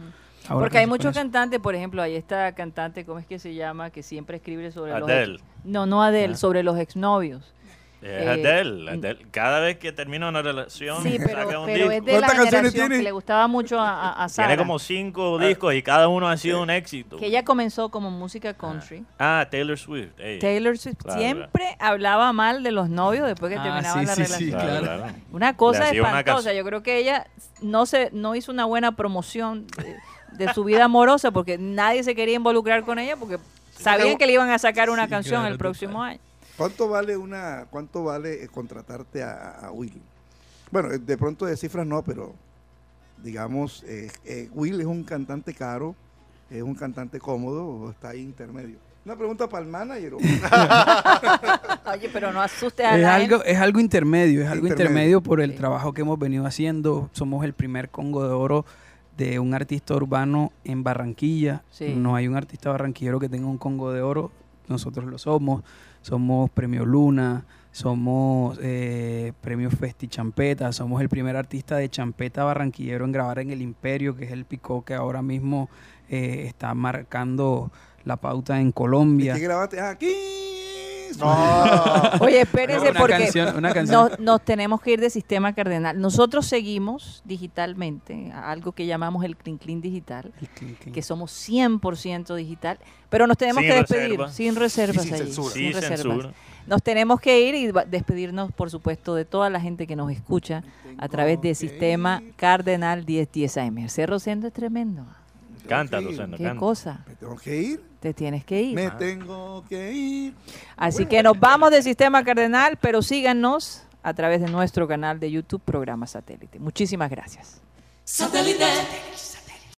ahora Porque hay muchos cantantes, por ejemplo, hay esta cantante, ¿cómo es que se llama? Que siempre escribe sobre Adele. los... Ex... No, no Adele, yeah. sobre los exnovios. Es Adele, Adele. Cada vez que termina una relación, sí, pero, saca un pero disco. Es de la generación tiene? que le gustaba mucho a, a, a Sara. Tiene como cinco discos y cada uno ha sido sí. un éxito. Que ella comenzó como música country. Ah, ah Taylor Swift. Hey. Taylor Swift claro, siempre claro. hablaba mal de los novios después que ah, terminaban sí, la sí, relación. Sí, claro, claro. Una cosa espantosa. Yo creo que ella no se no hizo una buena promoción de, de su vida amorosa porque nadie se quería involucrar con ella porque sí, sabían pero, que le iban a sacar una sí, canción claro, el próximo año. ¿Cuánto vale una, cuánto vale eh, contratarte a, a Will? Bueno, de pronto de cifras no, pero digamos, eh, eh, Will es un cantante caro, es un cantante cómodo, o está ahí intermedio. Una pregunta para el manager. Oye, pero no asustes a la gente. Es algo intermedio, es algo intermedio, intermedio por el sí. trabajo que hemos venido haciendo. Somos el primer Congo de Oro de un artista urbano en Barranquilla. Sí. No hay un artista barranquillero que tenga un Congo de Oro. Nosotros lo somos, somos Premio Luna, somos eh, Premio Festi Champeta, somos el primer artista de Champeta barranquillero en grabar en el Imperio, que es el picó que ahora mismo eh, está marcando la pauta en Colombia. ¿Y qué grabaste aquí? No. Oye, espérense una porque canción, una canción. Nos, nos tenemos que ir de Sistema Cardenal. Nosotros seguimos digitalmente a algo que llamamos el Clean Clean Digital, clean clean. que somos cien por ciento digital, pero nos tenemos sin que despedir reserva. sin reservas. Sí, sin allí, censura. Sin sí, reservas. Censura. Nos tenemos que ir y despedirnos, por supuesto, de toda la gente que nos escucha Tengo a través de Sistema ir. Cardenal diez diez A M. El Cerro Siendo es tremendo. Canta, Rosendo, ¿Qué canta. cosa? ¿Me tengo que ir? Te tienes que ir. Me ah. tengo que ir. Así bueno. que nos vamos del Sistema Cardenal, pero síganos a través de nuestro canal de YouTube, Programa Satélite. Muchísimas gracias. Satélite.